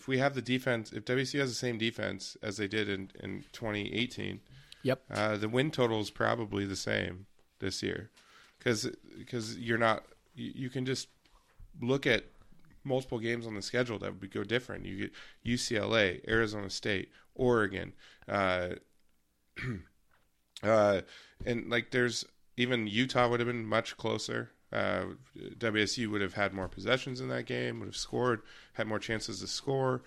we have the defense, if WCU has the same defense as they did in 2018, yep, the win total is probably the same this year, because you're not, you can just look at multiple games on the schedule that would go different. You get UCLA, Arizona State, Oregon, and like there's even Utah would have been much closer. WSU would have had more possessions in that game, would have scored, had more chances to score,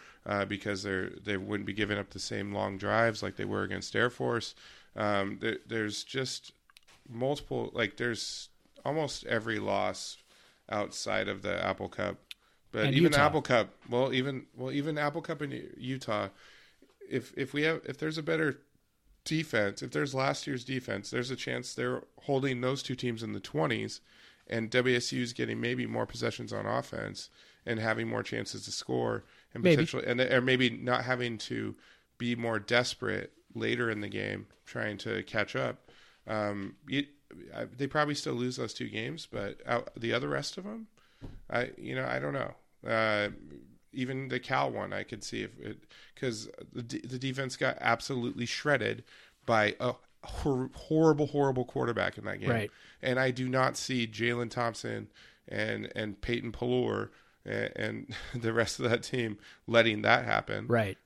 because they wouldn't be giving up the same long drives like they were against Air Force. There's just multiple, like there's almost every loss outside of the Apple Cup, but and even Utah. Apple Cup, even Apple Cup in Utah, if there's a better defense, if there's last year's defense, there's a chance they're holding those two teams in the 20s. And WSU's getting maybe more possessions on offense and having more chances to score, and potentially, or maybe not having to be more desperate later in the game trying to catch up. They probably still lose those two games, but the other rest of them, I don't know. Even the Cal one, I could see because the defense got absolutely shredded by horrible quarterback in that game, right? And I do not see Jalen Thompson and Peyton Pallor and the rest of that team letting that happen, right?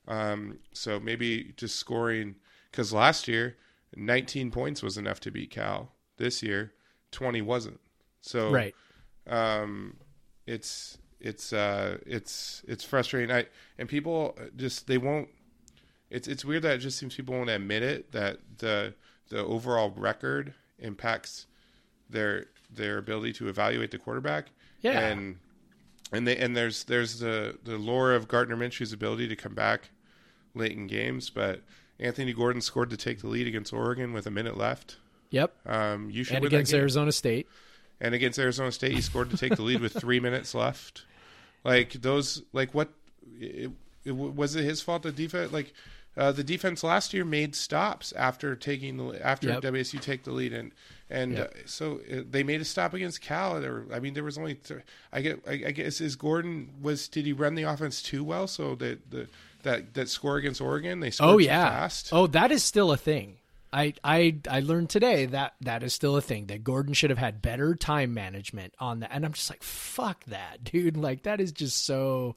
So maybe just scoring, because last year 19 points was enough to beat Cal. This year 20 wasn't, so right. It's frustrating. And people just, they won't. It's weird that it just seems people won't admit it, that the the overall record impacts their ability to evaluate the quarterback. Yeah. And there's the lore of Gardner Minshew's ability to come back late in games, but Anthony Gordon scored to take the lead against Oregon with a minute left. Yep. You should. And against Arizona State. And against Arizona State, he scored to take the lead with 3 minutes left. Was it his fault that defense? The defense last year made stops after WSU take the lead, so they made a stop against Cal. There was only I guess is Gordon did he run the offense too well so that that score against Oregon they scored too fast? Oh, that is still a thing. I learned today that is still a thing, that Gordon should have had better time management on that. And I'm just like, fuck that, dude. Like, that is just so,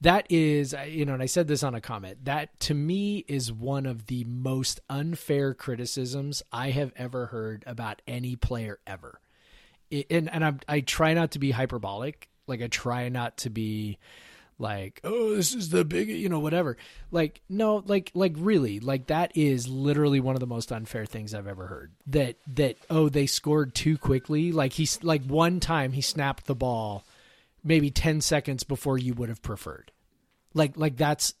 that is, and I said this on a comment, that to me is one of the most unfair criticisms I have ever heard about any player ever. I try not to be hyperbolic. Like, I try not to be like, oh, this is the big, whatever. Like, no, like really, like that is literally one of the most unfair things I've ever heard. That they scored too quickly. Like one time he snapped the ball maybe 10 seconds before you would have preferred. That's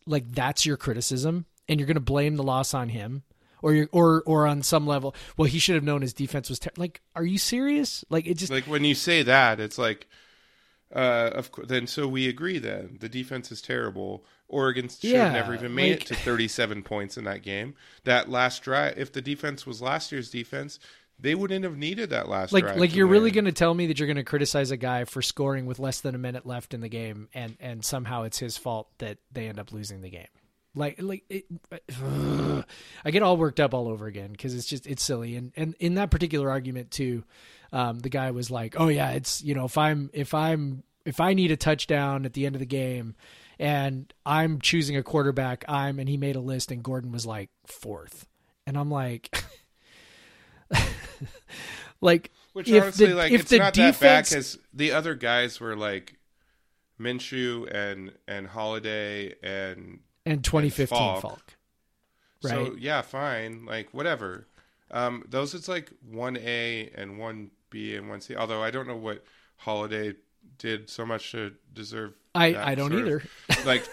your criticism, and you're going to blame the loss on him or on some level. Well, he should have known his defense was are you serious? Like, it just, like, when you say that, it's like, of course, then so we agree then the defense is terrible. Oregon should have never even made it to 37 points in that game. That last drive, if the defense was last year's defense, they wouldn't have needed that last drive. Like, you're really going to tell me that you're going to criticize a guy for scoring with less than a minute left in the game, and somehow it's his fault that they end up losing the game? I get all worked up all over again because it's silly. And in that particular argument too, the guy was like, "Oh yeah, it's if I need a touchdown at the end of the game, and I'm choosing a quarterback, and he made a list, and Gordon was like fourth," and I'm like, which if honestly, the, like, if it's the not defense... that bad because the other guys were like Minshew and Halliday and 2015 Falk. Right? So yeah, fine, like whatever. Those, it's like 1A and 1B and 1C. Although I don't know what Halliday did so much to deserve. I don't either.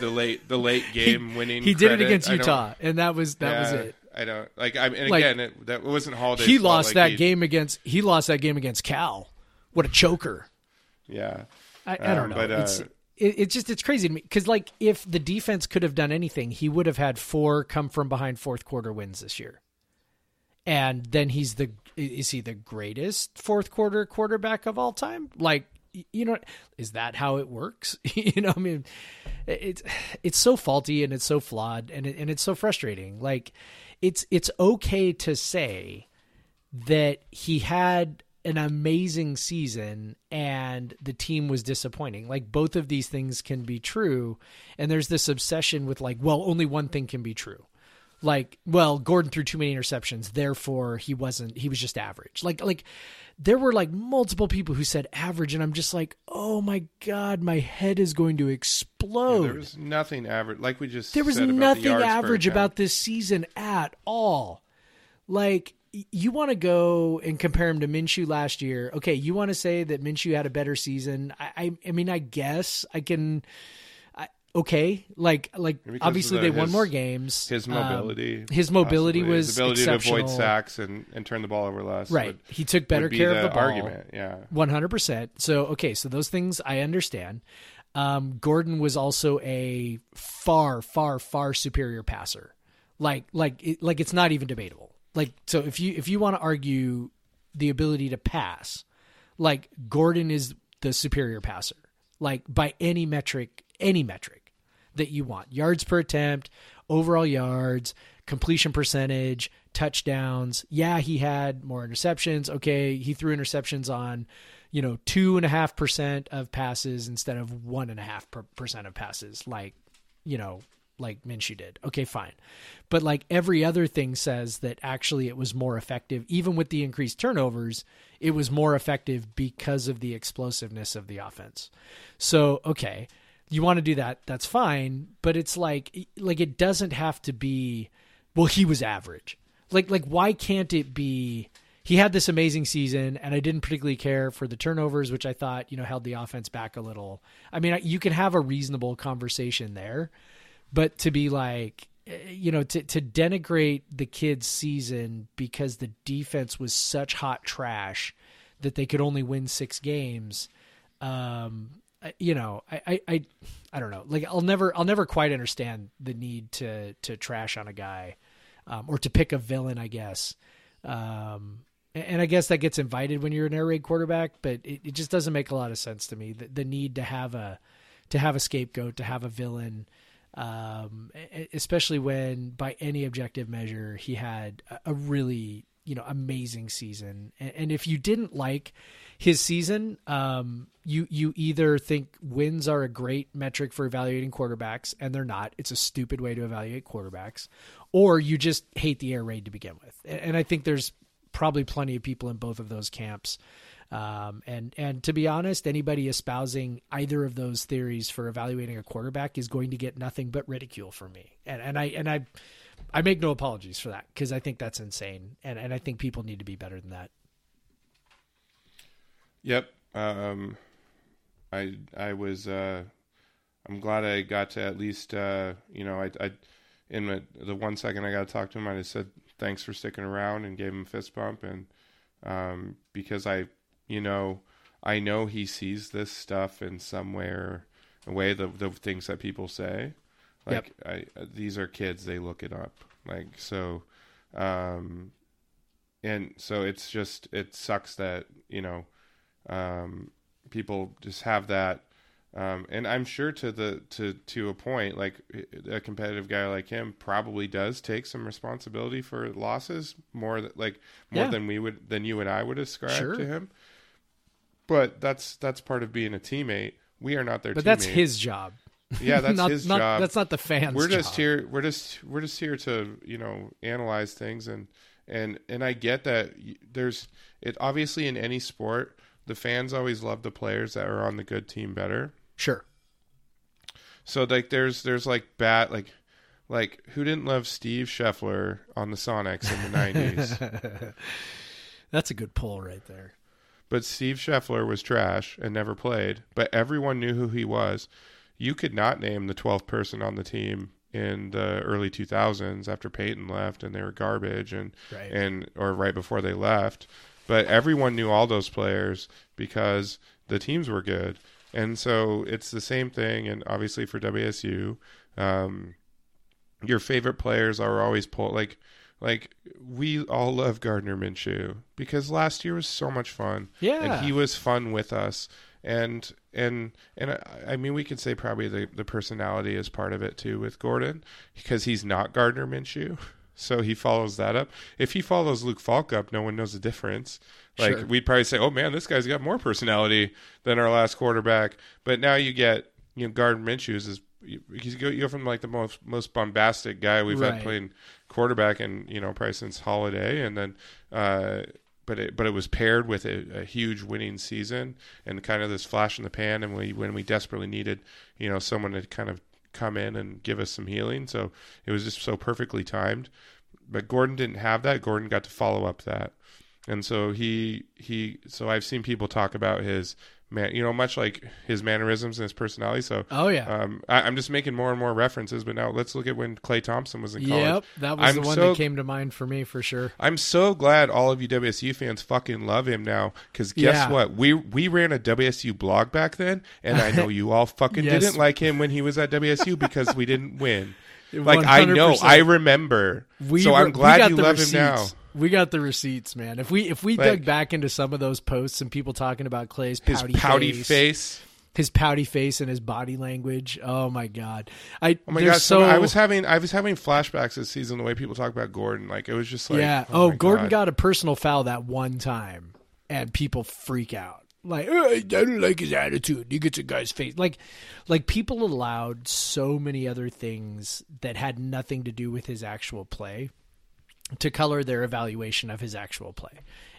The late game winning. He did it against Utah, and that was it. I don't like. I mean, that wasn't Halliday. He lost that game against. He lost that game against Cal. What a choker! Yeah, I don't know. But, it's crazy to me because, like, if the defense could have done anything, he would have had 4 come from behind fourth quarter wins this year. And then is he the greatest fourth quarter quarterback of all time? Like, is that how it works? I mean, it's so faulty and it's so flawed and it's so frustrating. Like, it's okay to say that he had an amazing season and the team was disappointing. Like, both of these things can be true. And there's this obsession with like, well, only one thing can be true. Like, well, Gordon threw too many interceptions, therefore he was just average. Like there were like multiple people who said average, and I'm just like, oh my God, my head is going to explode. Yeah, there was nothing average. Like we just said, there was nothing average about this season at all. Like, you want to go and compare him to Minshew last year. Okay. You want to say that Minshew had a better season. I mean, I guess I can, okay, like because obviously they won more games. His mobility, was his ability exceptional. To avoid sacks and turn the ball over less. Right, he took better care of the ball. Argument, yeah, 100%. So okay, so those things I understand. Gordon was also a far, far, far superior passer. Like it's not even debatable. Like, so if you want to argue the ability to pass, like Gordon is the superior passer. Like by any metric. Any metric that you want, yards per attempt, overall yards, completion percentage, touchdowns. Yeah, he had more interceptions. Okay, he threw interceptions on, 2.5% of passes instead of 1.5% of passes, like Minshew did. Okay, fine. But like every other thing says that actually it was more effective. Even with the increased turnovers, it was more effective because of the explosiveness of the offense. So, okay. You want to do that, that's fine, but it's like it doesn't have to be, well, he was average. like why can't it be? He had this amazing season, and I didn't particularly care for the turnovers, which I thought, you know, held the offense back a little. I mean, you can have a reasonable conversation there, but to be like, you know, to denigrate the kid's season because the defense was such hot trash that they could only win 6 games. You know, I don't know. Like, I'll never quite understand the need to trash on a guy, or to pick a villain, I guess. And I guess that gets invited when you're an air raid quarterback, but it just doesn't make a lot of sense to me. The need to have a scapegoat, to have a villain, especially when by any objective measure, he had a really, you know, amazing season. And if you didn't like his season, you either think wins are a great metric for evaluating quarterbacks, and they're not. It's a stupid way to evaluate quarterbacks, or you just hate the air raid to begin with. And I think there's probably plenty of people in both of those camps. And to be honest, anybody espousing either of those theories for evaluating a quarterback is going to get nothing but ridicule from me. And I make no apologies for that, because I think that's insane. And I think people need to be better than that. Yep. I'm glad I got to at least, in the 1 second I got to talk to him, I just said, thanks for sticking around, and gave him a fist bump. And because I know he sees this stuff in some way or a way, the things that people say, like, yep. These are kids, they look it up. Like, so, and so it's just, it sucks that, people just have that. And I'm sure to a point, like a competitive guy like him probably does take some responsibility for losses more than you and I would ascribe to him. But that's part of being a teammate. We are not their teammate. But that's his job. Yeah, that's his job. That's not the fans' job. We're just here to, analyze things, and I get that there's obviously in any sport, the fans always love the players that are on the good team better. Sure. So like there's like bad, like who didn't love Steve Scheffler on the Sonics in the 90s? That's a good pull right there. But Steve Scheffler was trash and never played, but everyone knew who he was. You could not name the 12th person on the team in the early 2000s after Peyton left, and they were garbage or right before they left. But everyone knew all those players because the teams were good. And so it's the same thing. And obviously for WSU, your favorite players are always like we all love Gardner Minshew because last year was so much fun. Yeah. And he was fun with us. And I mean, we could say probably the personality is part of it too with Gordon, because he's not Gardner Minshew. So he follows that up. If he follows Luke Falk up, no one knows the difference. Like, sure. We'd probably say, oh, man, this guy's got more personality than our last quarterback. But now you get, Gardner Minshew's is – you go from, like, the most bombastic guy we've had playing quarterback and, probably since Halliday. And then but it was paired with a huge winning season and kind of this flash in the pan. And when we desperately needed, someone to kind of – come in and give us some healing. So it was just so perfectly timed, but Gordon didn't have that. Gordon got to follow up that. And so so I've seen people talk about his man, much like his mannerisms and his personality. So, I'm just making more and more references, but now let's look at when Clay Thompson was in college. Yep. That was the one that came to mind for me for sure. I'm so glad all of you WSU fans fucking love him now. Cause guess what? We ran a WSU blog back then. And I know you all fucking didn't like him when he was at WSU because we didn't win. Like 100%. I know, I remember. I'm glad you love receipts. Him now. We got the receipts, man. If we dug back into some of those posts and people talking about Clay's his pouty face and his body language. Oh my God! Oh my God! So I was having flashbacks this season. The way people talk about Gordon, like it was just like Gordon got a personal foul that one time, and people freak out. Like, oh, I don't like his attitude. He gets a guy's face. Like people allowed so many other things that had nothing to do with his actual play to color their evaluation of his actual play.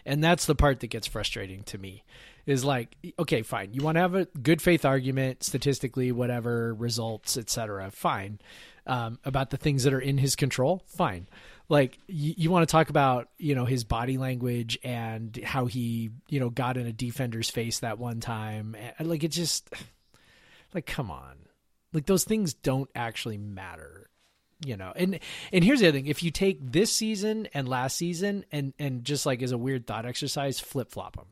And that's the part that gets frustrating to me is like, okay, fine. You want to have a good faith argument, statistically, whatever results, etc. Fine. about the things that are in his control, fine. Like, you want to talk about, you know, his body language and how he, you know, got in a defender's face that one time. Like, it just, like, come on. Like, those things don't actually matter, you know? And here's the other thing. If you take this season and last season and just like as a weird thought exercise, flip flop them.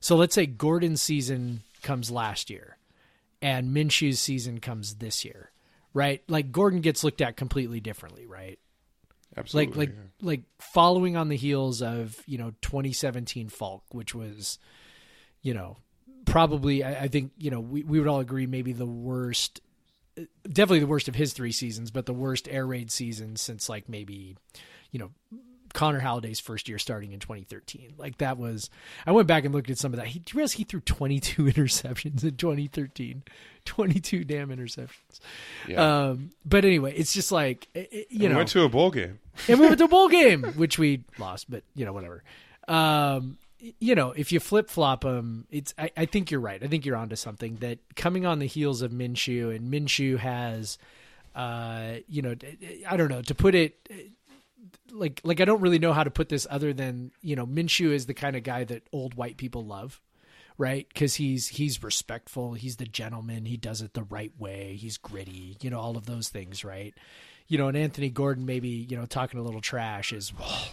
So let's say Gordon's season comes last year and Minshew's season comes this year, right? Like, Gordon gets looked at completely differently, right? Absolutely. Like following on the heels of, you know, 2017 Falk, which was, you know, probably, I think, you know, we would all agree maybe the worst, definitely the worst of his three seasons, but the worst air raid season since, like, maybe, you know, Connor Halliday's first year starting in 2013. Like, that was, I went back and looked at some of that. Do you realize he threw 22 interceptions in 2013? 22 damn interceptions. Yeah. But anyway, it's just like, you know. We went to a bowl game. And we went to a bowl game, which we lost, but, you know, whatever. You know, if you flip-flop them, I think you're right. I think you're onto something, that coming on the heels of Minshew, and Minshew has, you know, I don't know, to put it, like I don't really know how to put this other than, you know, Minshew is the kind of guy that old white people love, right? Because he's respectful. He's the gentleman. He does it the right way. He's gritty, you know, all of those things, right? You know, and Anthony Gordon, maybe, you know, talking a little trash is, well,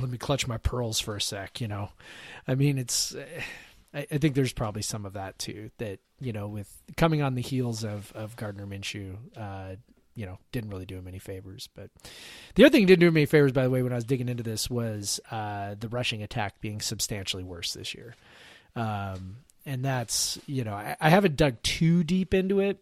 let me clutch my pearls for a sec, you know? I mean, it's, I think there's probably some of that too, that, you know, with coming on the heels of Gardner Minshew, you know, didn't really do him any favors. But the other thing didn't do him any favors, by the way, when I was digging into this, was the rushing attack being substantially worse this year. And that's, you know, I haven't dug too deep into it.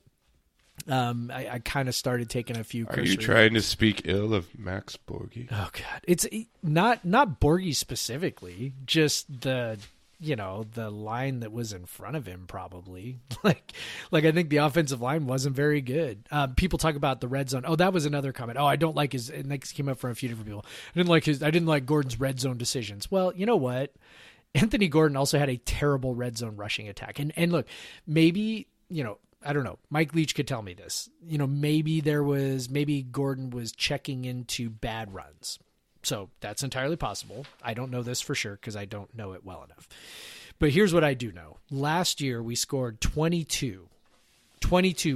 I kind of started taking a few. Are you trying to speak ill of Max Borghi? Oh God, it's not Borghi specifically, just the, you know, the line that was in front of him, probably. Like I think the offensive line wasn't very good. People talk about the red zone. Oh, that was another comment. Oh, I don't like his, and that came up from a few different people. I didn't like Gordon's red zone decisions. Well, you know what? Anthony Gordon also had a terrible red zone rushing attack. And look, maybe, you know, I don't know. Mike Leach could tell me this, you know, maybe Gordon was checking into bad runs. So that's entirely possible. I don't know this for sure, 'cause I don't know it well enough, but here's what I do know. Last year we scored 22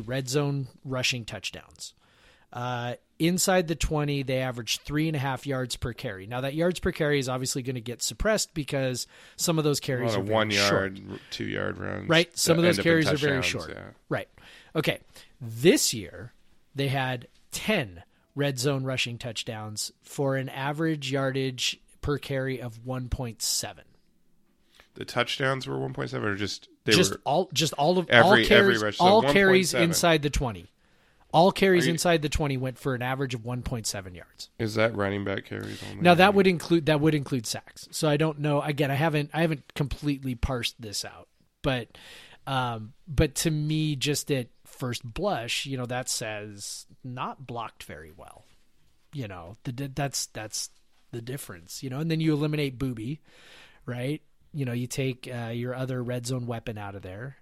red zone rushing touchdowns. Inside the 20, they averaged 3.5 yards per carry. Now that yards per carry is obviously going to get suppressed because some of those carries are 1 yard, short. 2 yard runs, right? Some of those carries are very short, yeah. Right? Okay. This year they had 10 red zone rushing touchdowns for an average yardage per carry of 1.7. The touchdowns were 1.7, or all carries inside the 20. All carries inside the 20 went for an average of 1.7 yards. Is that running back carries only? Now that would include sacks. So I don't know. Again, I haven't completely parsed this out, but to me, just at first blush, you know, that says not blocked very well. You know, that's the difference. You know, and then you eliminate Booby, right? You know, you take your other red zone weapon out of there.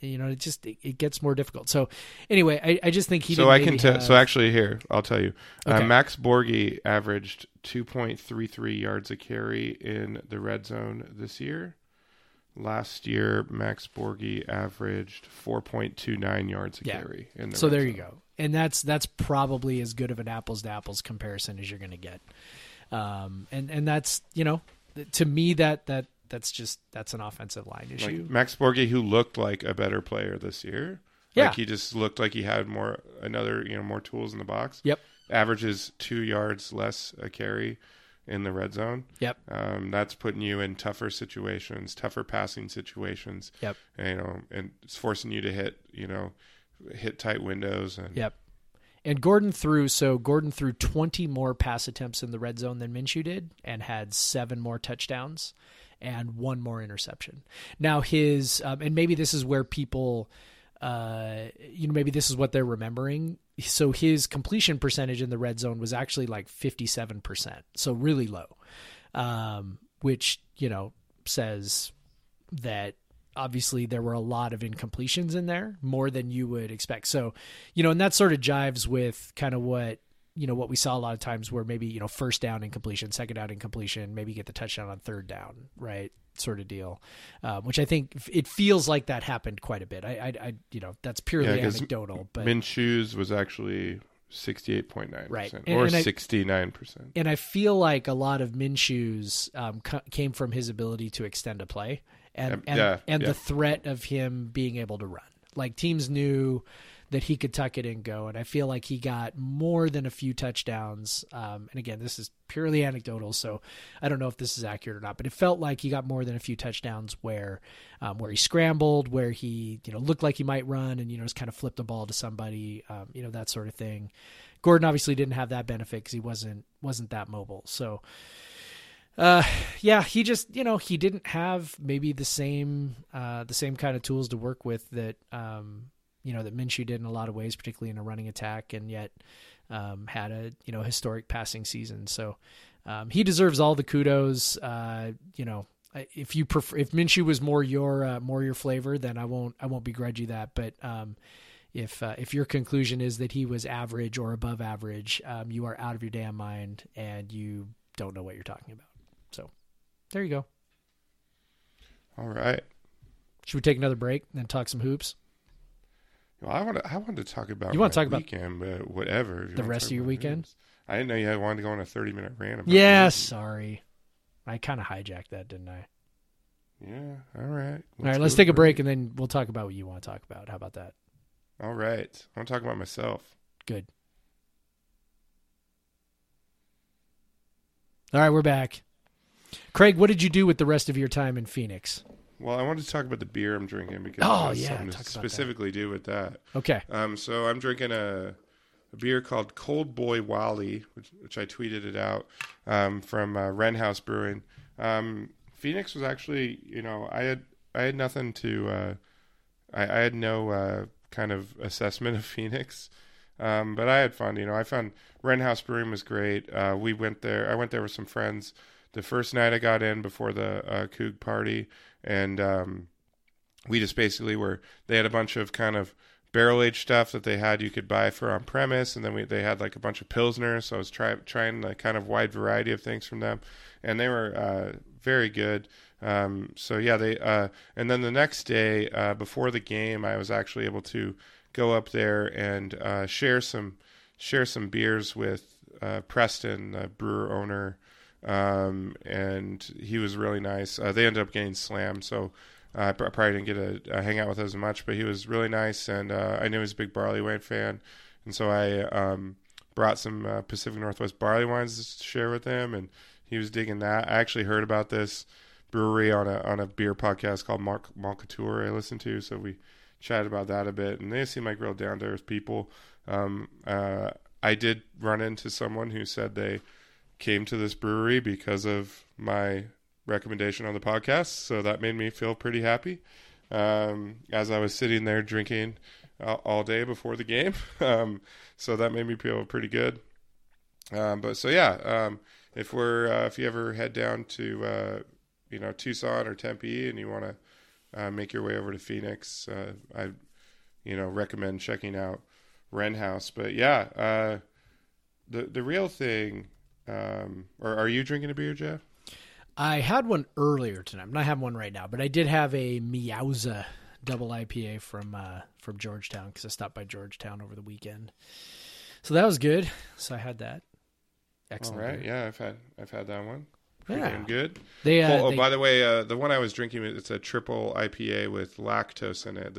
You know, it just it gets more difficult. So, anyway, I just think he. So I can tell. So actually, here I'll tell you. Okay. Max Borghi averaged 2.33 yards a carry in the red zone this year. Last year, Max Borghi averaged 4.29 yards a carry in the red zone. So there you go, and that's probably as good of an apples to apples comparison as you're going to get. And that's, you know, to me that. That's an offensive line issue. Like Max Borghi, who looked like a better player this year. Yeah. Like he just looked like he had more tools in the box. Yep. Averages 2 yards less a carry in the red zone. Yep. That's putting you in tougher situations, tougher passing situations. Yep. And, you know, and it's forcing you to hit tight windows and. Yep. And Gordon threw 20 more pass attempts in the red zone than Minshew did, and had 7 more touchdowns. And 1 more interception. Now his, and maybe this is where people, you know, maybe this is what they're remembering. So his completion percentage in the red zone was actually like 57%. So really low, which, you know, says that obviously there were a lot of incompletions in there, more than you would expect. So, you know, and that sort of jives with kind of what, you know, what we saw a lot of times where maybe, you know, first down incompletion, second down incompletion, maybe you get the touchdown on third down, right? Sort of deal, which I think it feels like that happened quite a bit. I you know, that's purely anecdotal, but Minshew's was actually 68.9%, right? Or 69%. And I feel like a lot of Minshew's came from his ability to extend a play and the threat of him being able to run. Like, teams knew that he could tuck it and go. And I feel like he got more than a few touchdowns. And again, this is purely anecdotal, so I don't know if this is accurate or not, but it felt like he got more than a few touchdowns where he scrambled, where he, you know, looked like he might run and, you know, just kind of flipped the ball to somebody, you know, that sort of thing. Gordon obviously didn't have that benefit because he wasn't that mobile. So, yeah, he just, you know, he didn't have maybe the same kind of tools to work with that, you know, that Minshew did in a lot of ways, particularly in a running attack, and yet had a, you know, historic passing season. So he deserves all the kudos. You know, if you prefer, if Minshew was more your flavor, then I won't begrudge you that. But if your conclusion is that he was average or above average, you are out of your damn mind and you don't know what you're talking about. So there you go. All right. Should we take another break and then talk some hoops? Well, I want to talk about weekend, but whatever. The rest of your weekend? Games. I didn't know you wanted to go on a 30-minute rant about that. Sorry. I kind of hijacked that, didn't I? Yeah, all right. Let's take a break, and then we'll talk about what you want to talk about. How about that? All right. I want to talk about myself. Good. All right, we're back. Craig, what did you do with the rest of your time in Phoenix? Well, I wanted to talk about the beer I'm drinking because something to specifically do with that. Okay. So I'm drinking a beer called Cold Boy Wally, which I tweeted it out, from Wren House Brewing. Phoenix was actually, you know, I had nothing to, I had no kind of assessment of Phoenix, but I had fun. You know, I found Wren House Brewing was great. We went there. I went there with some friends. The first night I got in before the Coug party, and we just basically they had a bunch of kind of barrel-aged stuff that they had you could buy for on-premise, and then they had like a bunch of Pilsners, so I was trying the kind of wide variety of things from them, and they were very good. So yeah, they and then the next day before the game, I was actually able to go up there and share some beers with Preston, the brewer owner, and he was really nice. They ended up getting slammed, so I probably didn't get to hang out with him as much, but he was really nice, and I knew he was a big barley wine fan, and so I brought some Pacific Northwest barley wines to share with him, and he was digging that. I actually heard about this brewery on a beer podcast called Malkature I listened to, so we chatted about that a bit, and they seem like real down-to-earth people. I did run into someone who said they came to this brewery because of my recommendation on the podcast, so that made me feel pretty happy as I was sitting there drinking all day before the game. So that made me feel pretty good. But so yeah, if you ever head down to you know, Tucson or Tempe and you want to make your way over to Phoenix, I recommend checking out Wren House. But yeah, the real thing. Or are you drinking a beer, Jeff? I had one earlier tonight. I'm not having one right now, but I did have a MIAUZA double IPA from Georgetown, because I stopped by Georgetown over the weekend. So that was good. So I had that. Excellent. All right. Beer. Yeah, I've had that one. Pretty damn good. By the way, the one I was drinking, it's a triple IPA with lactose in it.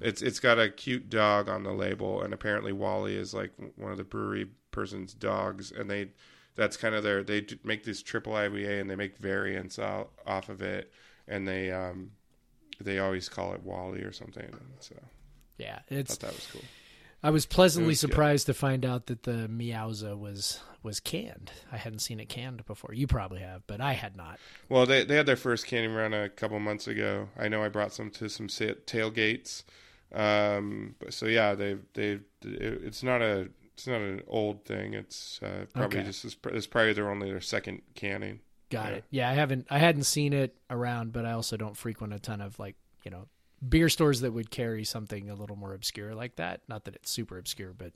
It's got a cute dog on the label, and apparently Wally is like one of the brewery person's dogs, and that's kind of they make this triple IPA, and they make variants off of it, and they always call it Wally or something. So yeah, I thought that was cool. I was pleasantly surprised to find out that the MIAUZA was canned. I hadn't seen it canned before. You probably have, but I had not. Well, they had their first canning run a couple months ago. I know I brought some to some tailgates. So yeah, it's not an old thing. It's probably it's probably their second canning. Got it. Yeah, I hadn't seen it around, but I also don't frequent a ton of like you know, beer stores that would carry something a little more obscure like that. Not that it's super obscure, but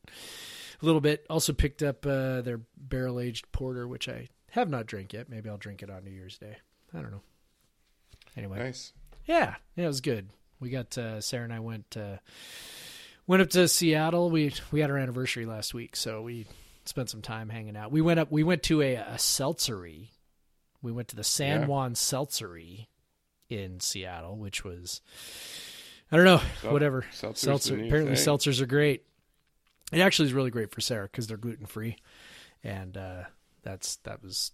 a little bit. Also picked up their barrel-aged porter, which I have not drank yet. Maybe I'll drink it on New Year's Day. I don't know. Anyway. Nice. Yeah. Yeah, it was good. We got, Sarah and I went up to Seattle. We had our anniversary last week, so we spent some time hanging out. We went to a seltzery. We went to the San Juan Seltzery in Seattle, which was, I don't know, whatever. Apparently seltzers are great. It actually is really great for Sarah because they're gluten-free. And that was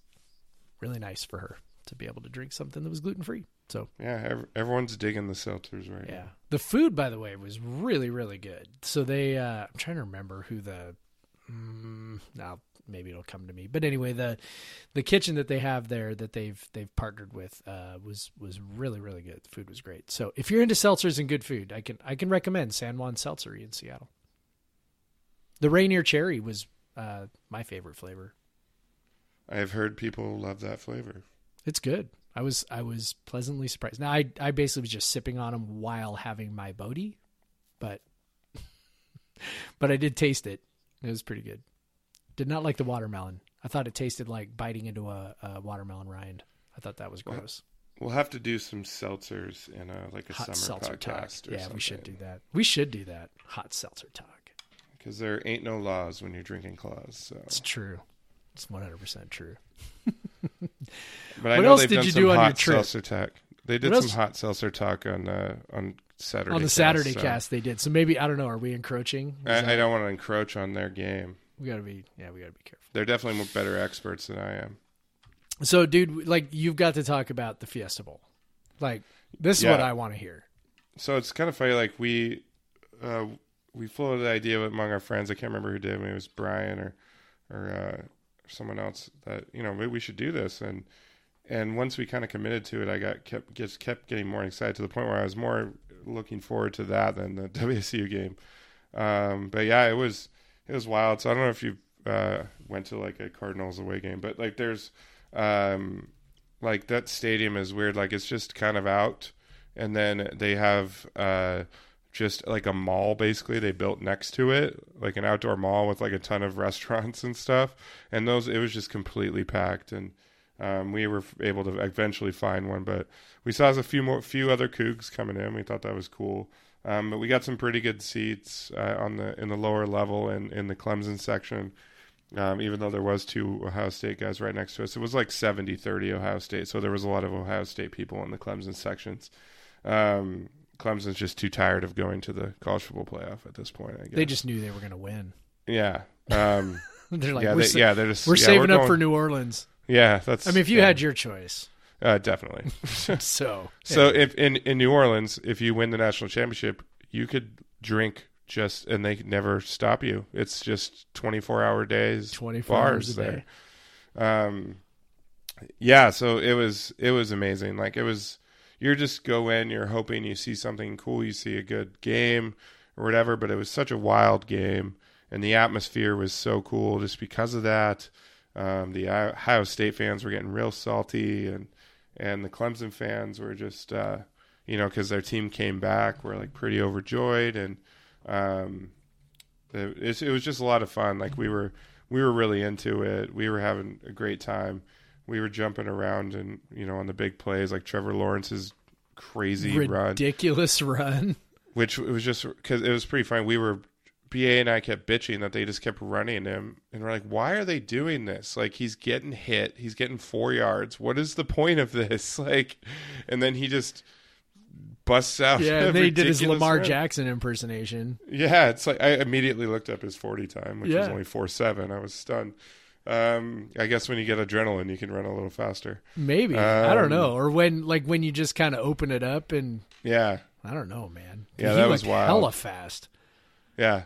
really nice for her to be able to drink something that was gluten-free. So yeah, everyone's digging the seltzers right now. Yeah. The food, by the way, was really, really good. So they, I'm trying to remember who the, now maybe it'll come to me, but anyway, the kitchen that they have there that they've partnered with, was really, really good. The food was great. So if you're into seltzers and good food, I can recommend San Juan Seltzery in Seattle. The Rainier Cherry was, my favorite flavor. I have heard people love that flavor. It's good. I was pleasantly surprised. Now I basically was just sipping on them while having my Bodhi, but I did taste it. It was pretty good. Did not like the watermelon. I thought it tasted like biting into a watermelon rind. I thought that was gross. We'll have to do some seltzers in a hot summer podcast talk. Or yeah, something. We should do that. We should do that. Hot seltzer talk. Because there ain't no laws when you're drinking claws. So it's true. It's 100% true. But I know they've done some hot seltzer talk. They did some hot seltzer talk on Saturday. On the Saturday cast, they did. So maybe, I don't know, are we encroaching? I don't want to encroach on their game. We gotta be careful. They're definitely better experts than I am. So, dude, like, you've got to talk about the Fiesta Bowl. Like, this is what I want to hear. So it's kind of funny. Like, we floated the idea among our friends. I can't remember who did. Maybe it was Brian or someone else that, you know, maybe we should do this. And once we kind of committed to it, I kept getting more excited to the point where I was more looking forward to that than the WSU game. But yeah, it was wild. So I don't know if you went to like a Cardinals away game, but like there's like that stadium is weird. Like it's just kind of out. And then they have just like a mall, basically, they built next to it, like an outdoor mall with like a ton of restaurants and stuff. And it was just completely packed. And we were able to eventually find one, but we saw a few other Cougs coming in. We thought that was cool. But we got some pretty good seats in the lower level and in the Clemson section. Even though there was two Ohio State guys right next to us, it was like 70-30 Ohio State. So there was a lot of Ohio State people in the Clemson sections. Clemson's just too tired of going to the college football playoff at this point, I guess. They just knew they were going to win. Yeah. They're like, we're saving up for New Orleans. Yeah. If you had your choice. Definitely. So if in New Orleans, if you win the national championship, you could drink and they could never stop you. It's just 24-hour days, 24 bars hours a day. There. Yeah. So it was amazing. Like it was, you just go in, you're hoping you see something cool, you see a good game or whatever, but it was such a wild game and the atmosphere was so cool just because of that. The Ohio State fans were getting real salty and the Clemson fans were just, because their team came back, were like pretty overjoyed, and it was just a lot of fun. Like we were really into it. We were having a great time. We were jumping around and on the big plays, like Trevor Lawrence's ridiculous run, which it was just because it was pretty funny. We were. BA and I kept bitching that they just kept running him, and we're like, why are they doing this? Like, he's getting hit, he's getting 4 yards. What is the point of this? Like, and then he just busts out. Yeah, and then he did his Lamar Jackson impersonation. Yeah, it's like I immediately looked up his 40 time, which was only 4.7. I was stunned. I guess when you get adrenaline, you can run a little faster. Maybe I don't know, or when you just kind of open it up and I don't know, man. Yeah, that was wild. Hella fast. Yeah.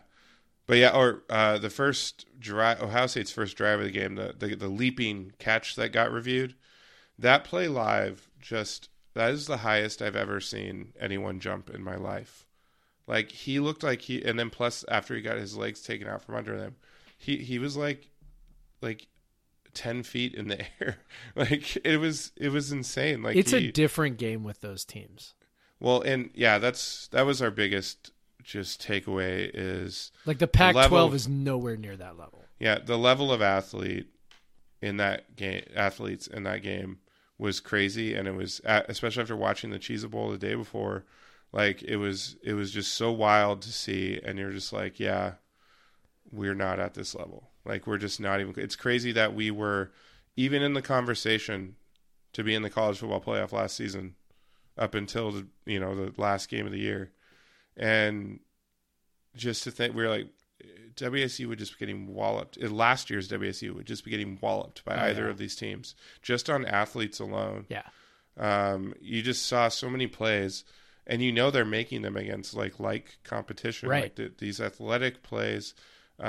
But yeah, or the first drive, Ohio State's first drive of the game, the leaping catch that got reviewed, that play live, that is the highest I've ever seen anyone jump in my life. Like he looked like and then plus after he got his legs taken out from under them, he was like 10 feet in the air. Like it was insane. Like it's a different game with those teams. Well, and yeah, that was our biggest just takeaway is like the Pac-12 is nowhere near that level. Yeah, the level of athletes in that game was crazy, and it was, especially after watching the Cheez-It Bowl the day before, like it was just so wild to see, and you're just like, yeah, we're not at this level. Like we're just not even. It's crazy that we were even in the conversation to be in the college football playoff last season, up until the last game of the year, and just to think we were like, WSU would just be getting walloped. Last year's WSU would just be getting walloped by either of these teams, just on athletes alone. Yeah, you just saw so many plays, and they're making them against like competition. Right, like these athletic plays,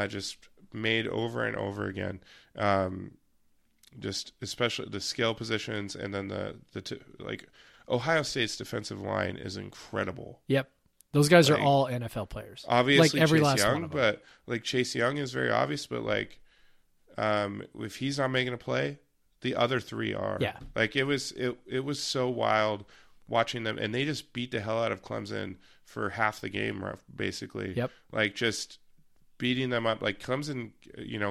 just made over and over again. Just especially the skill positions, and then the Ohio State's defensive line is incredible. Yep. Those guys are all NFL players. Obviously, like every Chase last Young, one of them. But Chase Young is very obvious. But if he's not making a play, the other three are. Yeah. It was so wild watching them, and they just beat the hell out of Clemson for half the game, basically. Yep. Just beating them up. Clemson,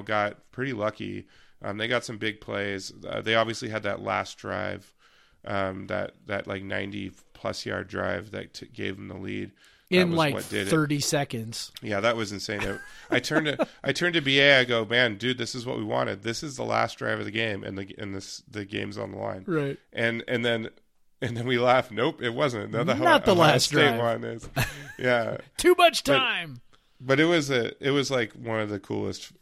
got pretty lucky. They got some big plays. They obviously had that last drive, that 90-plus yard drive that gave them the lead. In 30 seconds. Yeah, that was insane. I turned to BA. I go, man, dude, this is what we wanted. This is the last drive of the game, and the game's on the line. Right. And then we laugh. Nope, it wasn't. No, not the last drive. One is. Yeah. Too much time. But it was one of the coolest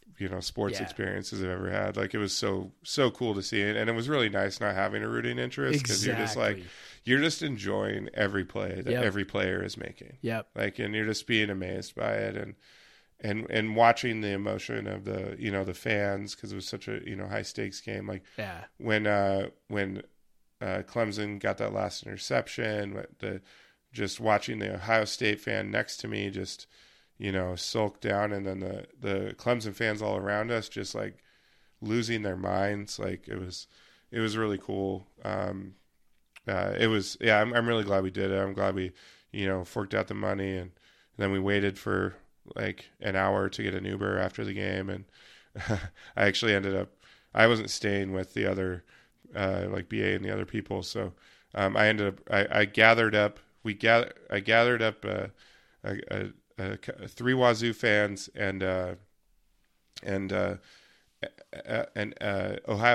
sports experiences I've ever had. It was so cool to see it, and it was really nice not having a rooting interest, because exactly. You're just you're just enjoying every play that every player is making. Yep. And you're just being amazed by it, and watching the emotion of the the fans, because it was such a high stakes game. When Clemson got that last interception, just watching the Ohio State fan next to me just. Sulk down, and then the Clemson fans all around us just losing their minds. It was really cool. I'm really glad we did it. I'm glad we, forked out the money, and then we waited for an hour to get an Uber after the game. And I actually I wasn't staying with the other, BA and the other people. So, I gathered up three Wazoo fans and Ohio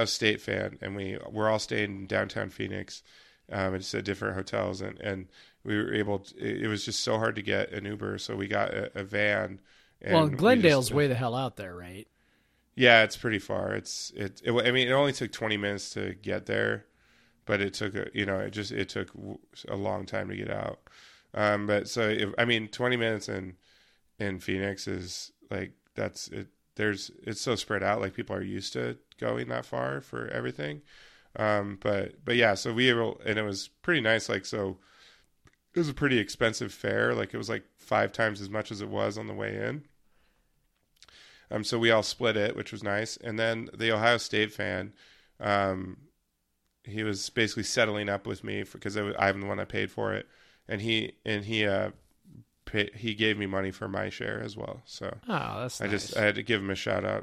State fan, and we're all staying in downtown Phoenix, it's at different hotels, and we were able to, it was just so hard to get an Uber, so we got a van. And well, Glendale's way the hell out there, right? Yeah, it's pretty far. It only took 20 minutes to get there, but it took it took a long time to get out. 20 minutes in Phoenix is that's it. It's so spread out. People are used to going that far for everything. But yeah, so and it was pretty nice. So it was a pretty expensive fare. It was 5 times as much as it was on the way in. So we all split it, which was nice. And then the Ohio State fan, he was basically settling up with me because I'm the one that paid for it. And he gave me money for my share as well. So that's nice. I had to give him a shout out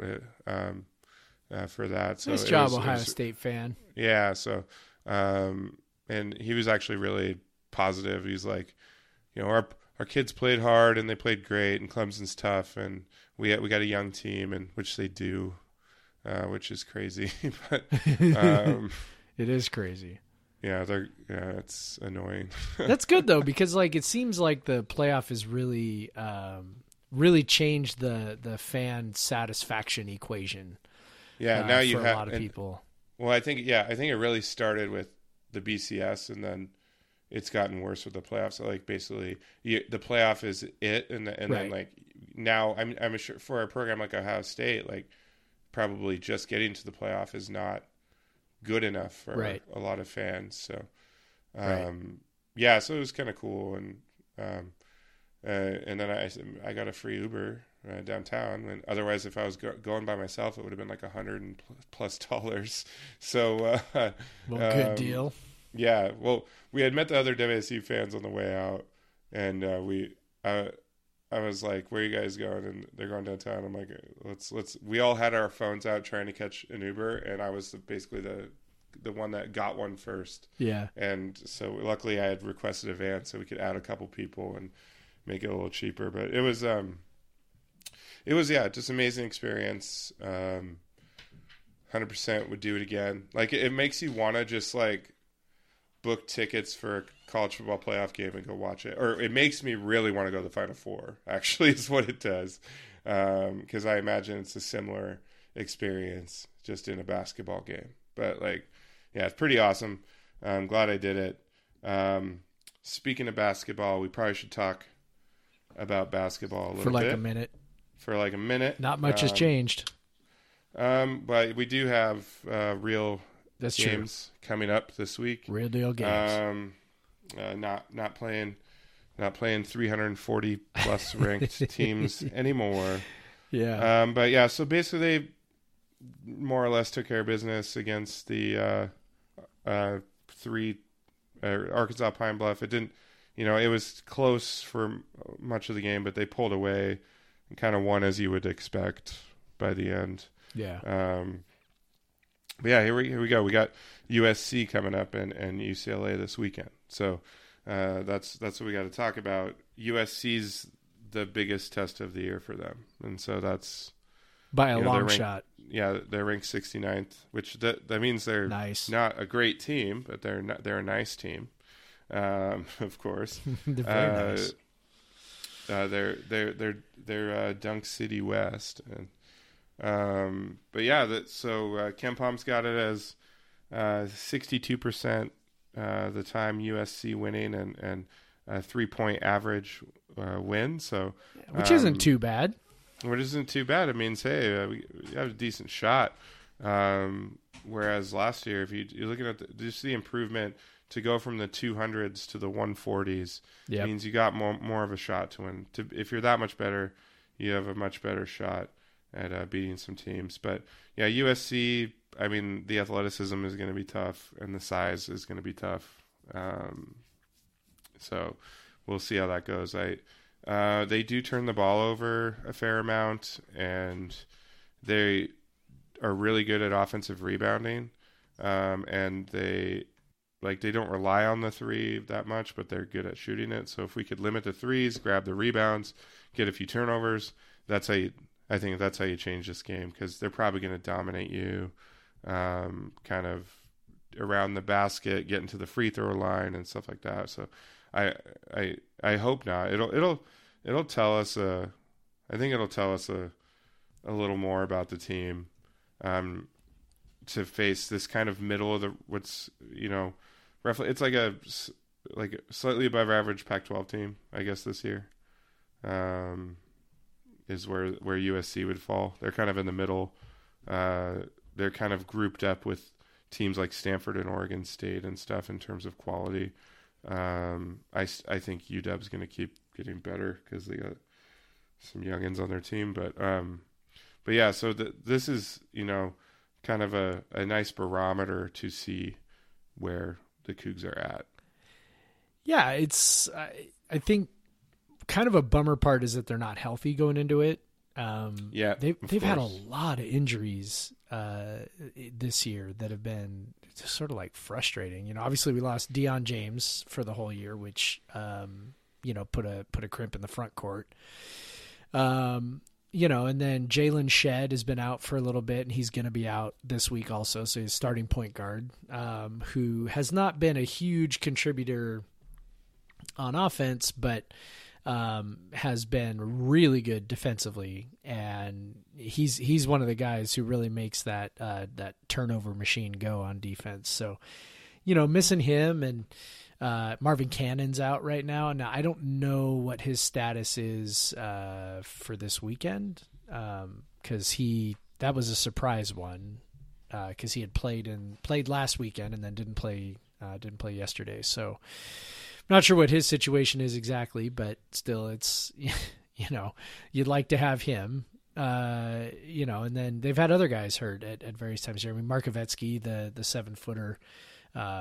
for that. So nice job, Ohio State fan. Yeah. So and he was actually really positive. He's our kids played hard and they played great, and Clemson's tough, and we got a young team, and which they do, which is crazy, but it is crazy. Yeah, it's annoying. That's good though, because it seems like the playoff has really, really changed the fan satisfaction equation. Yeah, now you have a lot of people. Well, I think it really started with the BCS, and then it's gotten worse with the playoffs. So basically, the playoff is it, and right. Then now I'm sure for a program like Ohio State, probably just getting to the playoff is not good enough for right. a lot of fans. So, right. Yeah, so it was kind of cool. And, and then I got a free Uber downtown. And otherwise, if I was going by myself, it would have been $100 plus. So, well, good deal. Yeah, well, we had met the other WSU fans on the way out, and I was like, "Where are you guys going?" And they're going downtown. I'm like, "Let's." We all had our phones out trying to catch an Uber, and I was basically the one that got one first. Yeah. And so luckily, I had requested a van so we could add a couple people and make it a little cheaper. But it was just an amazing experience. 100% would do it again. Like it makes you want to just like book tickets for a college football playoff game and go watch it. Or it makes me really want to go to the Final Four, actually, is what it does. Because I imagine it's a similar experience just in a basketball game. But, like, yeah, it's pretty awesome. I'm glad I did it. Speaking of basketball, we probably should talk about basketball a little bit. For like a minute. Not much has changed. But we do have real... That's games true. Coming up this week. Real deal games. Not playing 340 plus ranked teams anymore. Yeah. But yeah, so basically they more or less took care of business against the Arkansas Pine Bluff. It didn't, it was close for much of the game, but they pulled away and kind of won as you would expect by the end. Yeah. But yeah, here we go. We got USC coming up and UCLA this weekend. So that's what we got to talk about. USC's the biggest test of the year for them, and so that's by a long shot. Yeah, they're ranked 69th, which that means they're nice. Not a great team, but they're a nice team, of course. They're very nice. They're Dunk City West and. But yeah, KenPom's got it as 62% the time USC winning and a 3-point average win. So which isn't too bad. Which isn't too bad. It means hey, we have a decent shot. Whereas last year, if you're looking at just the improvement to go from the 200s to the 140s, yep. Means you got more of a shot to win. If you're that much better, you have a much better shot at beating some teams. But yeah, USC, I mean, the athleticism is going to be tough and the size is going to be tough. So we'll see how that goes. They do turn the ball over a fair amount and they are really good at offensive rebounding. And they don't rely on the three that much, but they're good at shooting it. So if we could limit the threes, grab the rebounds, get a few turnovers, I think that's how you change this game because they're probably going to dominate you kind of around the basket, getting to the free throw line and stuff like that. So I hope not. It'll tell us a little more about the team to face this kind of middle of the roughly it's like a slightly above average Pac-12 team, I guess, this year. Is where USC would fall. They're kind of in the middle. They're kind of grouped up with teams like Stanford and Oregon State and stuff in terms of quality. I think UW's going to keep getting better because they got some youngins on their team. But yeah, so this is, kind of a nice barometer to see where the Cougs are at. Yeah, I think kind of a bummer part is that they're not healthy going into it. Yeah, they've had a lot of injuries this year that have been sort of like frustrating. Obviously we lost Deion James for the whole year, which put a crimp in the front court. And then Jalen Shed has been out for a little bit, and he's going to be out this week also. So he's starting point guard, who has not been a huge contributor on offense, but has been really good defensively, and he's one of the guys who really makes that turnover machine go on defense. So, missing him, and Marvin Cannon's out right now. Now I don't know what his status is for this weekend, because that was a surprise one, because he had played last weekend and then didn't play yesterday. So. Not sure what his situation is exactly, but still it's, you'd like to have him, and then they've had other guys hurt at various times here. I mean, Markovetsky, the 7-footer,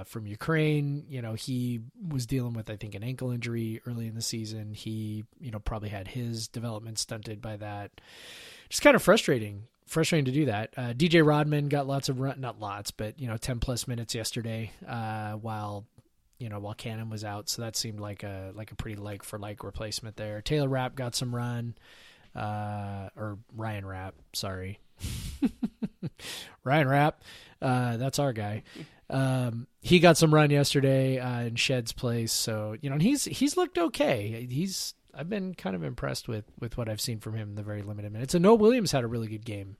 from Ukraine. You know, he was dealing with, I think, an ankle injury early in the season. He, you know, probably had his development stunted by that. Just kind of frustrating to do that. DJ Rodman got lots of run, not lots, but, you know, 10 plus minutes yesterday while Cannon was out. So that seemed like a pretty like for like replacement there. Taylor Rapp got some run, or Ryan Rapp, sorry. Ryan Rapp, that's our guy. He got some run yesterday in Shed's place. So, you know, and he's looked okay. I've been kind of impressed with what I've seen from him in the very limited minutes. And Noah Williams had a really good game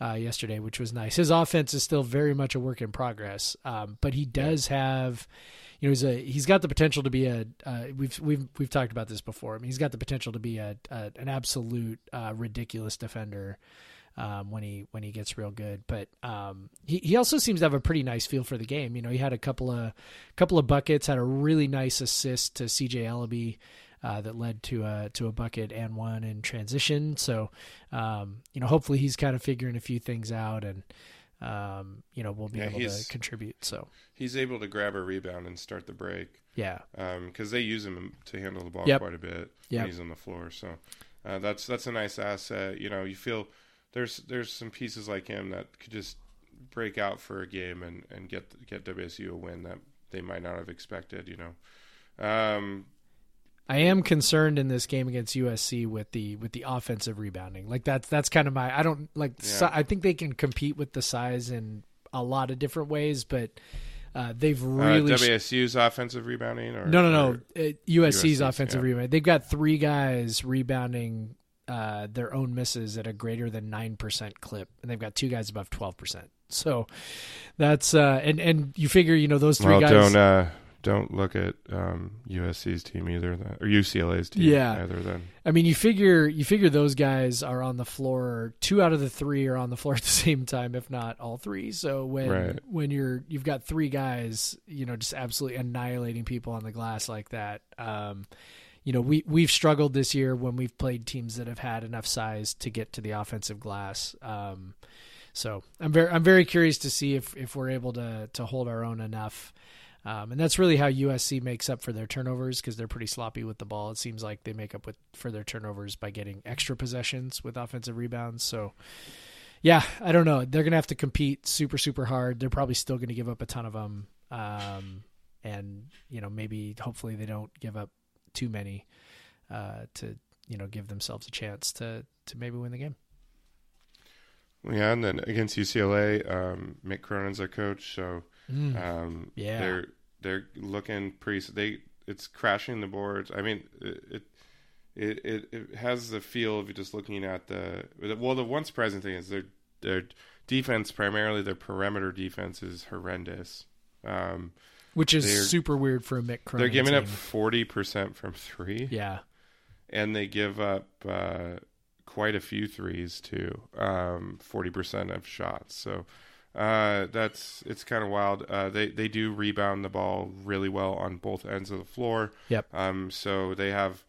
yesterday, which was nice. His offense is still very much a work in progress, but he does have, you know, he's got the potential to be we've talked about this before. I mean, he's got the potential to be an absolute ridiculous defender when he gets real good, but he also seems to have a pretty nice feel for the game. You know, he had a couple of buckets, had a really nice assist to CJ Ellaby, that led to a bucket and one in transition. So, you know, hopefully he's kind of figuring a few things out and, you know, we'll be able to contribute. So he's able to grab a rebound and start the break. Yeah. 'Cause they use him to handle the ball quite a bit when he's on the floor. So that's a nice asset. You know, you feel there's some pieces like him that could just break out for a game and get WSU a win that they might not have expected, you know. I am concerned in this game against USC with the offensive rebounding. Like that's kind of my, I don't like, yeah. I think they can compete with the size in a lot of different ways, but they've really WSU's offensive rebounding or no. USC's offensive rebounding. They've got three guys rebounding their own misses at a greater than 9% clip, and they've got two guys above 12%. So that's and you figure, you know, those three guys. Don't look at USC's team either, then, or UCLA's team either. Then I mean, you figure those guys are on the floor. 2 out of the 3 are on the floor at the same time, if not all three. So when you've got three guys, you know, just absolutely annihilating people on the glass like that. You know, we've struggled this year when we've played teams that have had enough size to get to the offensive glass. So I'm very curious to see if we're able to hold our own enough. And that's really how USC makes up for their turnovers, because they're pretty sloppy with the ball. It seems like they make up for their turnovers by getting extra possessions with offensive rebounds. So, yeah, I don't know. They're going to have to compete super, super hard. They're probably still going to give up a ton of them. And, you know, maybe hopefully they don't give up too many to, you know, give themselves a chance to maybe win the game. Yeah, and then against UCLA, Mick Cronin's their coach, so... They're looking pretty. It's crashing the boards. I mean, it has the feel of just looking at the one surprising thing is their defense, primarily their perimeter defense, is horrendous. Which is super weird for a Mick Cronin. They're giving up 40% from 3. Yeah, and they give up quite a few threes too. 40% of shots. So. It's kind of wild. They do rebound the ball really well on both ends of the floor. Yep. So they have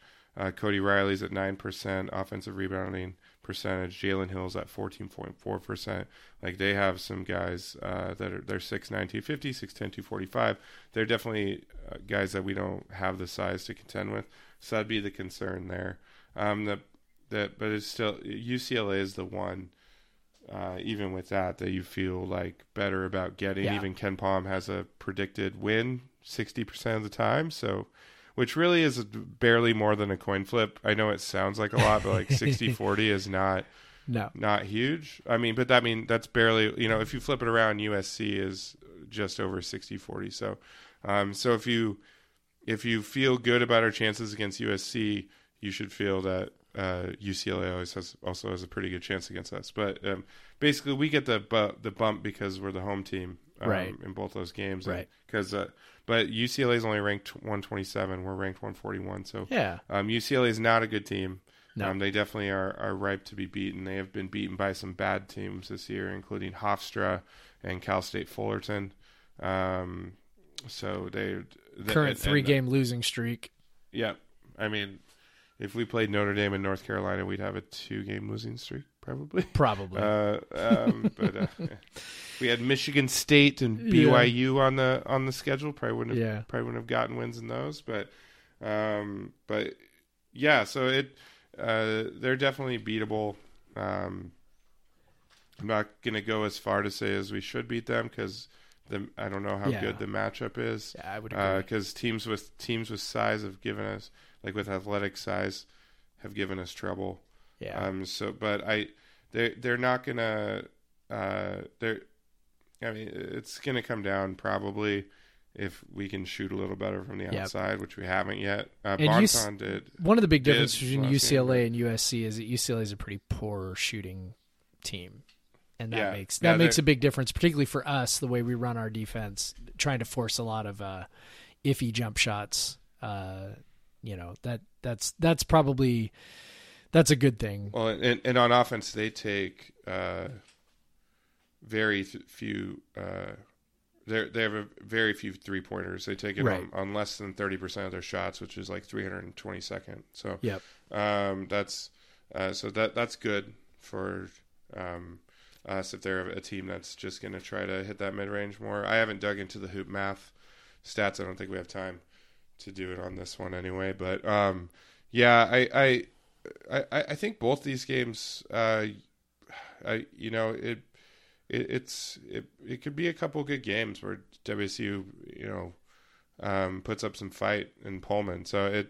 Cody Riley's at 9% offensive rebounding percentage. Jalen Hill's at 14.4%. Like they have some guys that are they're 6'9", 250, 6'10", 245. They're definitely guys that we don't have the size to contend with. So that'd be the concern there. But it's still UCLA is the one. Even with that you feel like better about getting. Yeah. Even Ken Palm has a predicted win 60% of the time, so which really is barely more than a coin flip. I know it sounds like a lot, but like 60-40 is not huge. I mean, but that's barely, you know, if you flip it around, USC is just over 60-40. So, so if you feel good about our chances against USC, you should feel that. UCLA also has a pretty good chance against us, but basically we get the bump because we're the home team in both those games, right? Because but UCLA is only ranked 127, we're ranked 141, so yeah. UCLA is not a good team. No. They definitely are ripe to be beaten. They have been beaten by some bad teams this year, including Hofstra and Cal State Fullerton. So they current 3-game losing streak. Yeah, I mean. If we played Notre Dame and North Carolina, we'd have a 2-game losing streak, probably. Probably. Yeah. We had Michigan State and BYU on the schedule. Probably wouldn't have gotten wins in those. But yeah, so they're definitely beatable. I'm not gonna go as far to say as we should beat them because I don't know how good the matchup is. Yeah, I would agree. Because teams with size have given us. Like with athletic size, have given us trouble. Yeah. They're not gonna. It's gonna come down probably if we can shoot a little better from the outside, which we haven't yet. Bonton did. One of the big differences between UCLA and USC is that UCLA is a pretty poor shooting team, and that makes a big difference, particularly for us, the way we run our defense, trying to force a lot of iffy jump shots. That's a good thing. Well, and on offense, they take very few. They have very few 3-pointers. They take it on less than 30% of their shots, which is like 322nd. So that's good for us if they're a team that's just going to try to hit that mid range more. I haven't dug into the hoop math stats. I don't think we have time to do it on this one anyway, but I think both these games, it could be a couple good games where WSU, puts up some fight in Pullman. So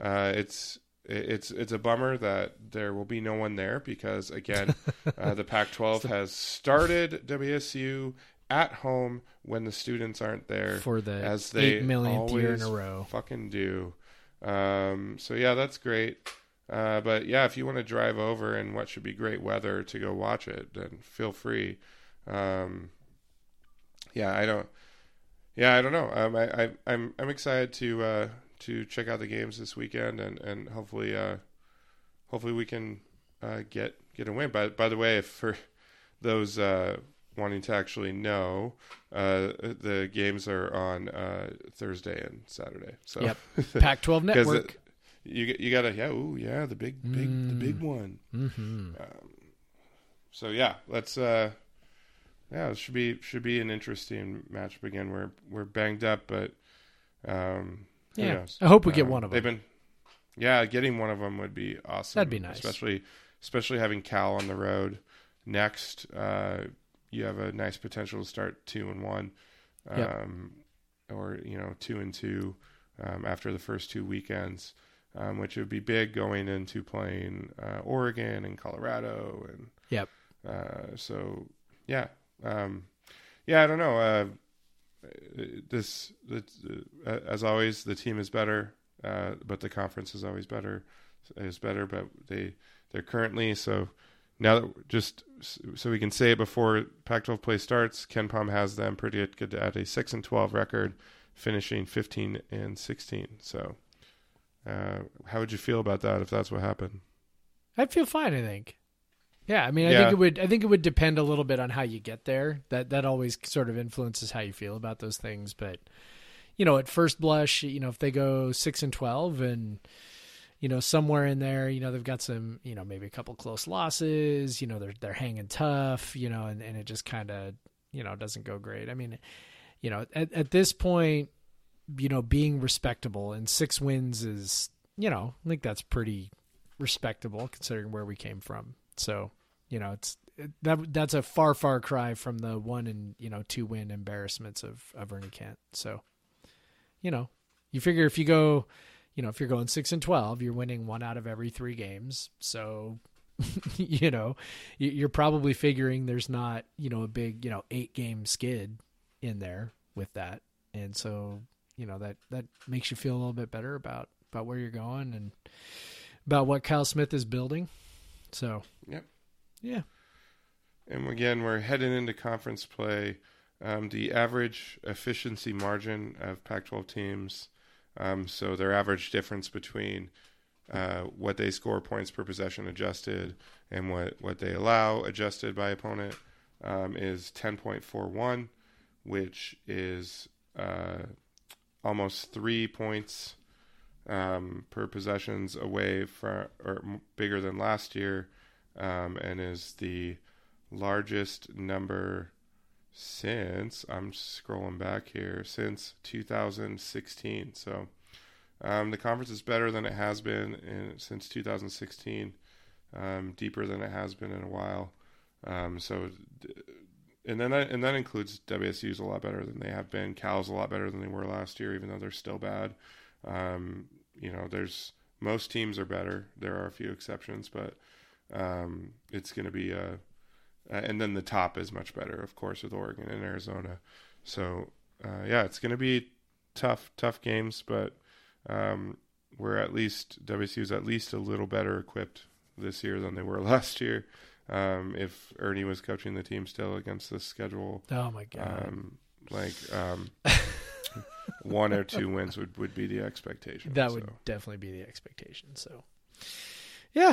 it's a bummer that there will be no one there because again, the Pac-12 has started WSU at home when the students aren't there for the as they 8 millionth year in a row fucking do. That's great. If you want to drive over in what should be great weather to go watch it, then feel free. I don't know. I'm excited to check out the games this weekend and hopefully we can get a win. By the way, for those wanting to actually know, the games are on Thursday and Saturday. So Pac-12 Network. You gotta the big one. Mm-hmm. It should be an interesting matchup again. We're banged up, but who knows? I hope we get one of them. Getting one of them would be awesome. That'd be nice, especially having Cal on the road next. You have a nice potential to start 2-1, or 2-2 after the first 2 weekends, which would be big going into playing Oregon and Colorado, and I don't know. As always, the team is better, but the conference is always better. But they're currently so. Now, that just so we can say it before Pac-12 play starts, Ken Pom has them predicted at a 6-12 record, finishing 15-16. So, how would you feel about that if that's what happened? I'd feel fine, I think. Yeah, I mean, I think it would depend a little bit on how you get there. That always sort of influences how you feel about those things. But at first blush, if they go 6-12 and somewhere in there, they've got some, maybe a couple close losses, they're hanging tough, and it just kind of, doesn't go great. I mean, at this point, being respectable and 6 wins is, I think that's pretty respectable considering where we came from. So, that's a far, far cry from the 1 and 2 win embarrassments of Ernie Kent. So, you figure if you go, if you're going 6-12, you're winning 1 out of every 3 games. So, you're probably figuring there's not, a big, 8-game skid in there with that. And so, that makes you feel a little bit better about where you're going and about what Kyle Smith is building. So, yeah. And again, we're heading into conference play. The average efficiency margin of Pac-12 teams. So their average difference between what they score points per possession adjusted and what they allow adjusted by opponent is 10.41, which is almost 3 points per possessions away from, or bigger than last year, and is the largest number since, I'm scrolling back here, since 2016. So the conference is better than it has been since 2016, deeper than it has been in a while. And that includes WSU's a lot better than they have been. Cal's a lot better than they were last year, even though they're still bad. There's most teams are better. There are a few exceptions, but it's going to be and then the top is much better, of course, with Oregon and Arizona. So it's going to be tough games, but WSU's at least a little better equipped this year than they were last year. If Ernie was coaching the team still against this schedule, oh my god, 1 or 2 wins would be the expectation. That would definitely be the expectation. So yeah,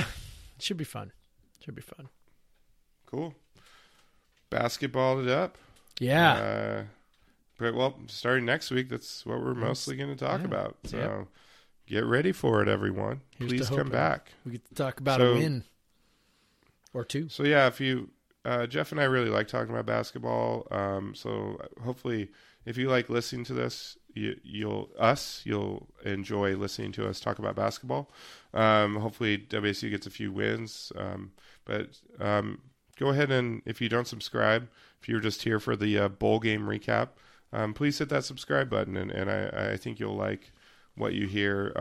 it should be fun. Cool. Basketballed it up. Yeah. But starting next week, that's what we're mostly going to talk about. So Get ready for it, everyone. Please come back. We get to talk about a win. Or two. So yeah, if you Jeff and I really like talking about basketball. So hopefully, if you like listening to this, you'll enjoy listening to us talk about basketball. Hopefully, WSU gets a few wins. But go ahead and if you don't subscribe, if you're just here for the bowl game recap, please hit that subscribe button, and I think you'll like what you hear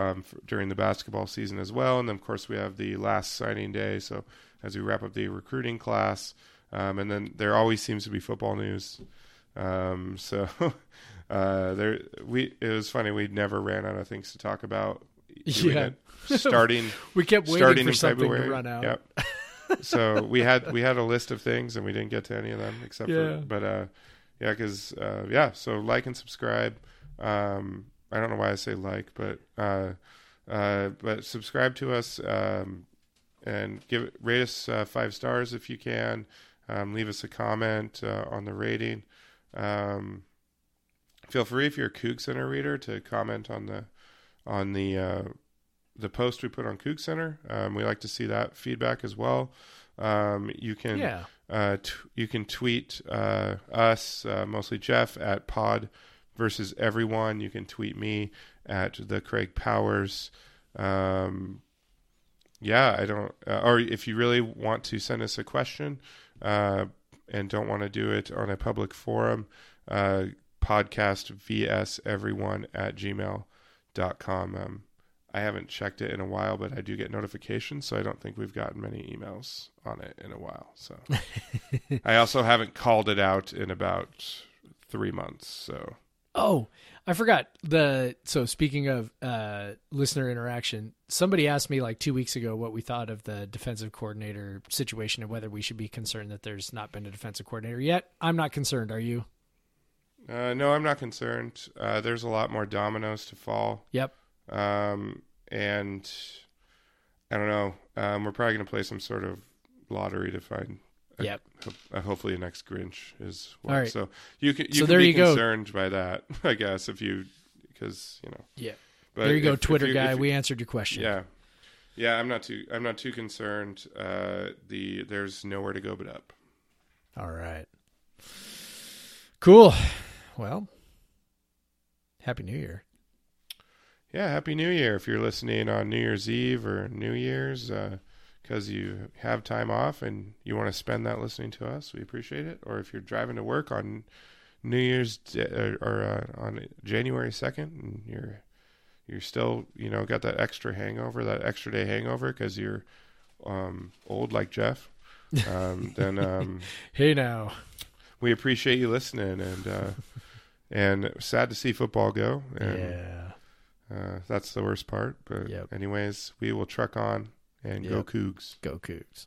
during the basketball season as well. And then, of course, we have the last signing day. So as we wrap up the recruiting class, and then there always seems to be football news. It was funny. We never ran out of things to talk about. We kept waiting for something February. To run out. Yep. So we had a list of things and we didn't get to any of them So like and subscribe. I don't know why I say like, but subscribe to us, and rate us 5 stars if you can. Leave us a comment on the rating. Feel free, if you're a Coug Center reader, to comment on the post we put on Coug Center. We like to see that feedback as well. You can tweet us, mostly Jeff, at Pod Versus Everyone. You can tweet me at the Craig Powers. Or if you really want to send us a question and don't want to do it on a public forum, podcastvseveryone@gmail.com. I haven't checked it in a while, but I do get notifications, so I don't think we've gotten many emails on it in a while. So I also haven't called it out in about 3 months. So I forgot speaking of listener interaction, somebody asked me like 2 weeks ago what we thought of the defensive coordinator situation and whether we should be concerned that there's not been a defensive coordinator yet. I'm not concerned. Are you? No, I'm not concerned. There's a lot more dominoes to fall. Yep. And I don't know. We're probably going to play some sort of lottery to find. Yep. Hopefully, the next Grinch is one. All right. So you can be concerned by that, I guess, because. Yeah. But there you go, Twitter guy. We answered your question. Yeah. Yeah, I'm not too concerned. There's nowhere to go but up. All right. Cool. Well, Happy New Year. Yeah, Happy New Year. If you're listening on New Year's Eve or New Year's, because you have time off and you want to spend that listening to us, we appreciate it. Or if you're driving to work on New Year's on January 2nd and you're still got that extra hangover, that extra day hangover, because you're old like Jeff, then hey now, we appreciate you listening, and sad to see football go. And, that's the worst part. But anyways, we will truck on. And go Cougs. Go Cougs.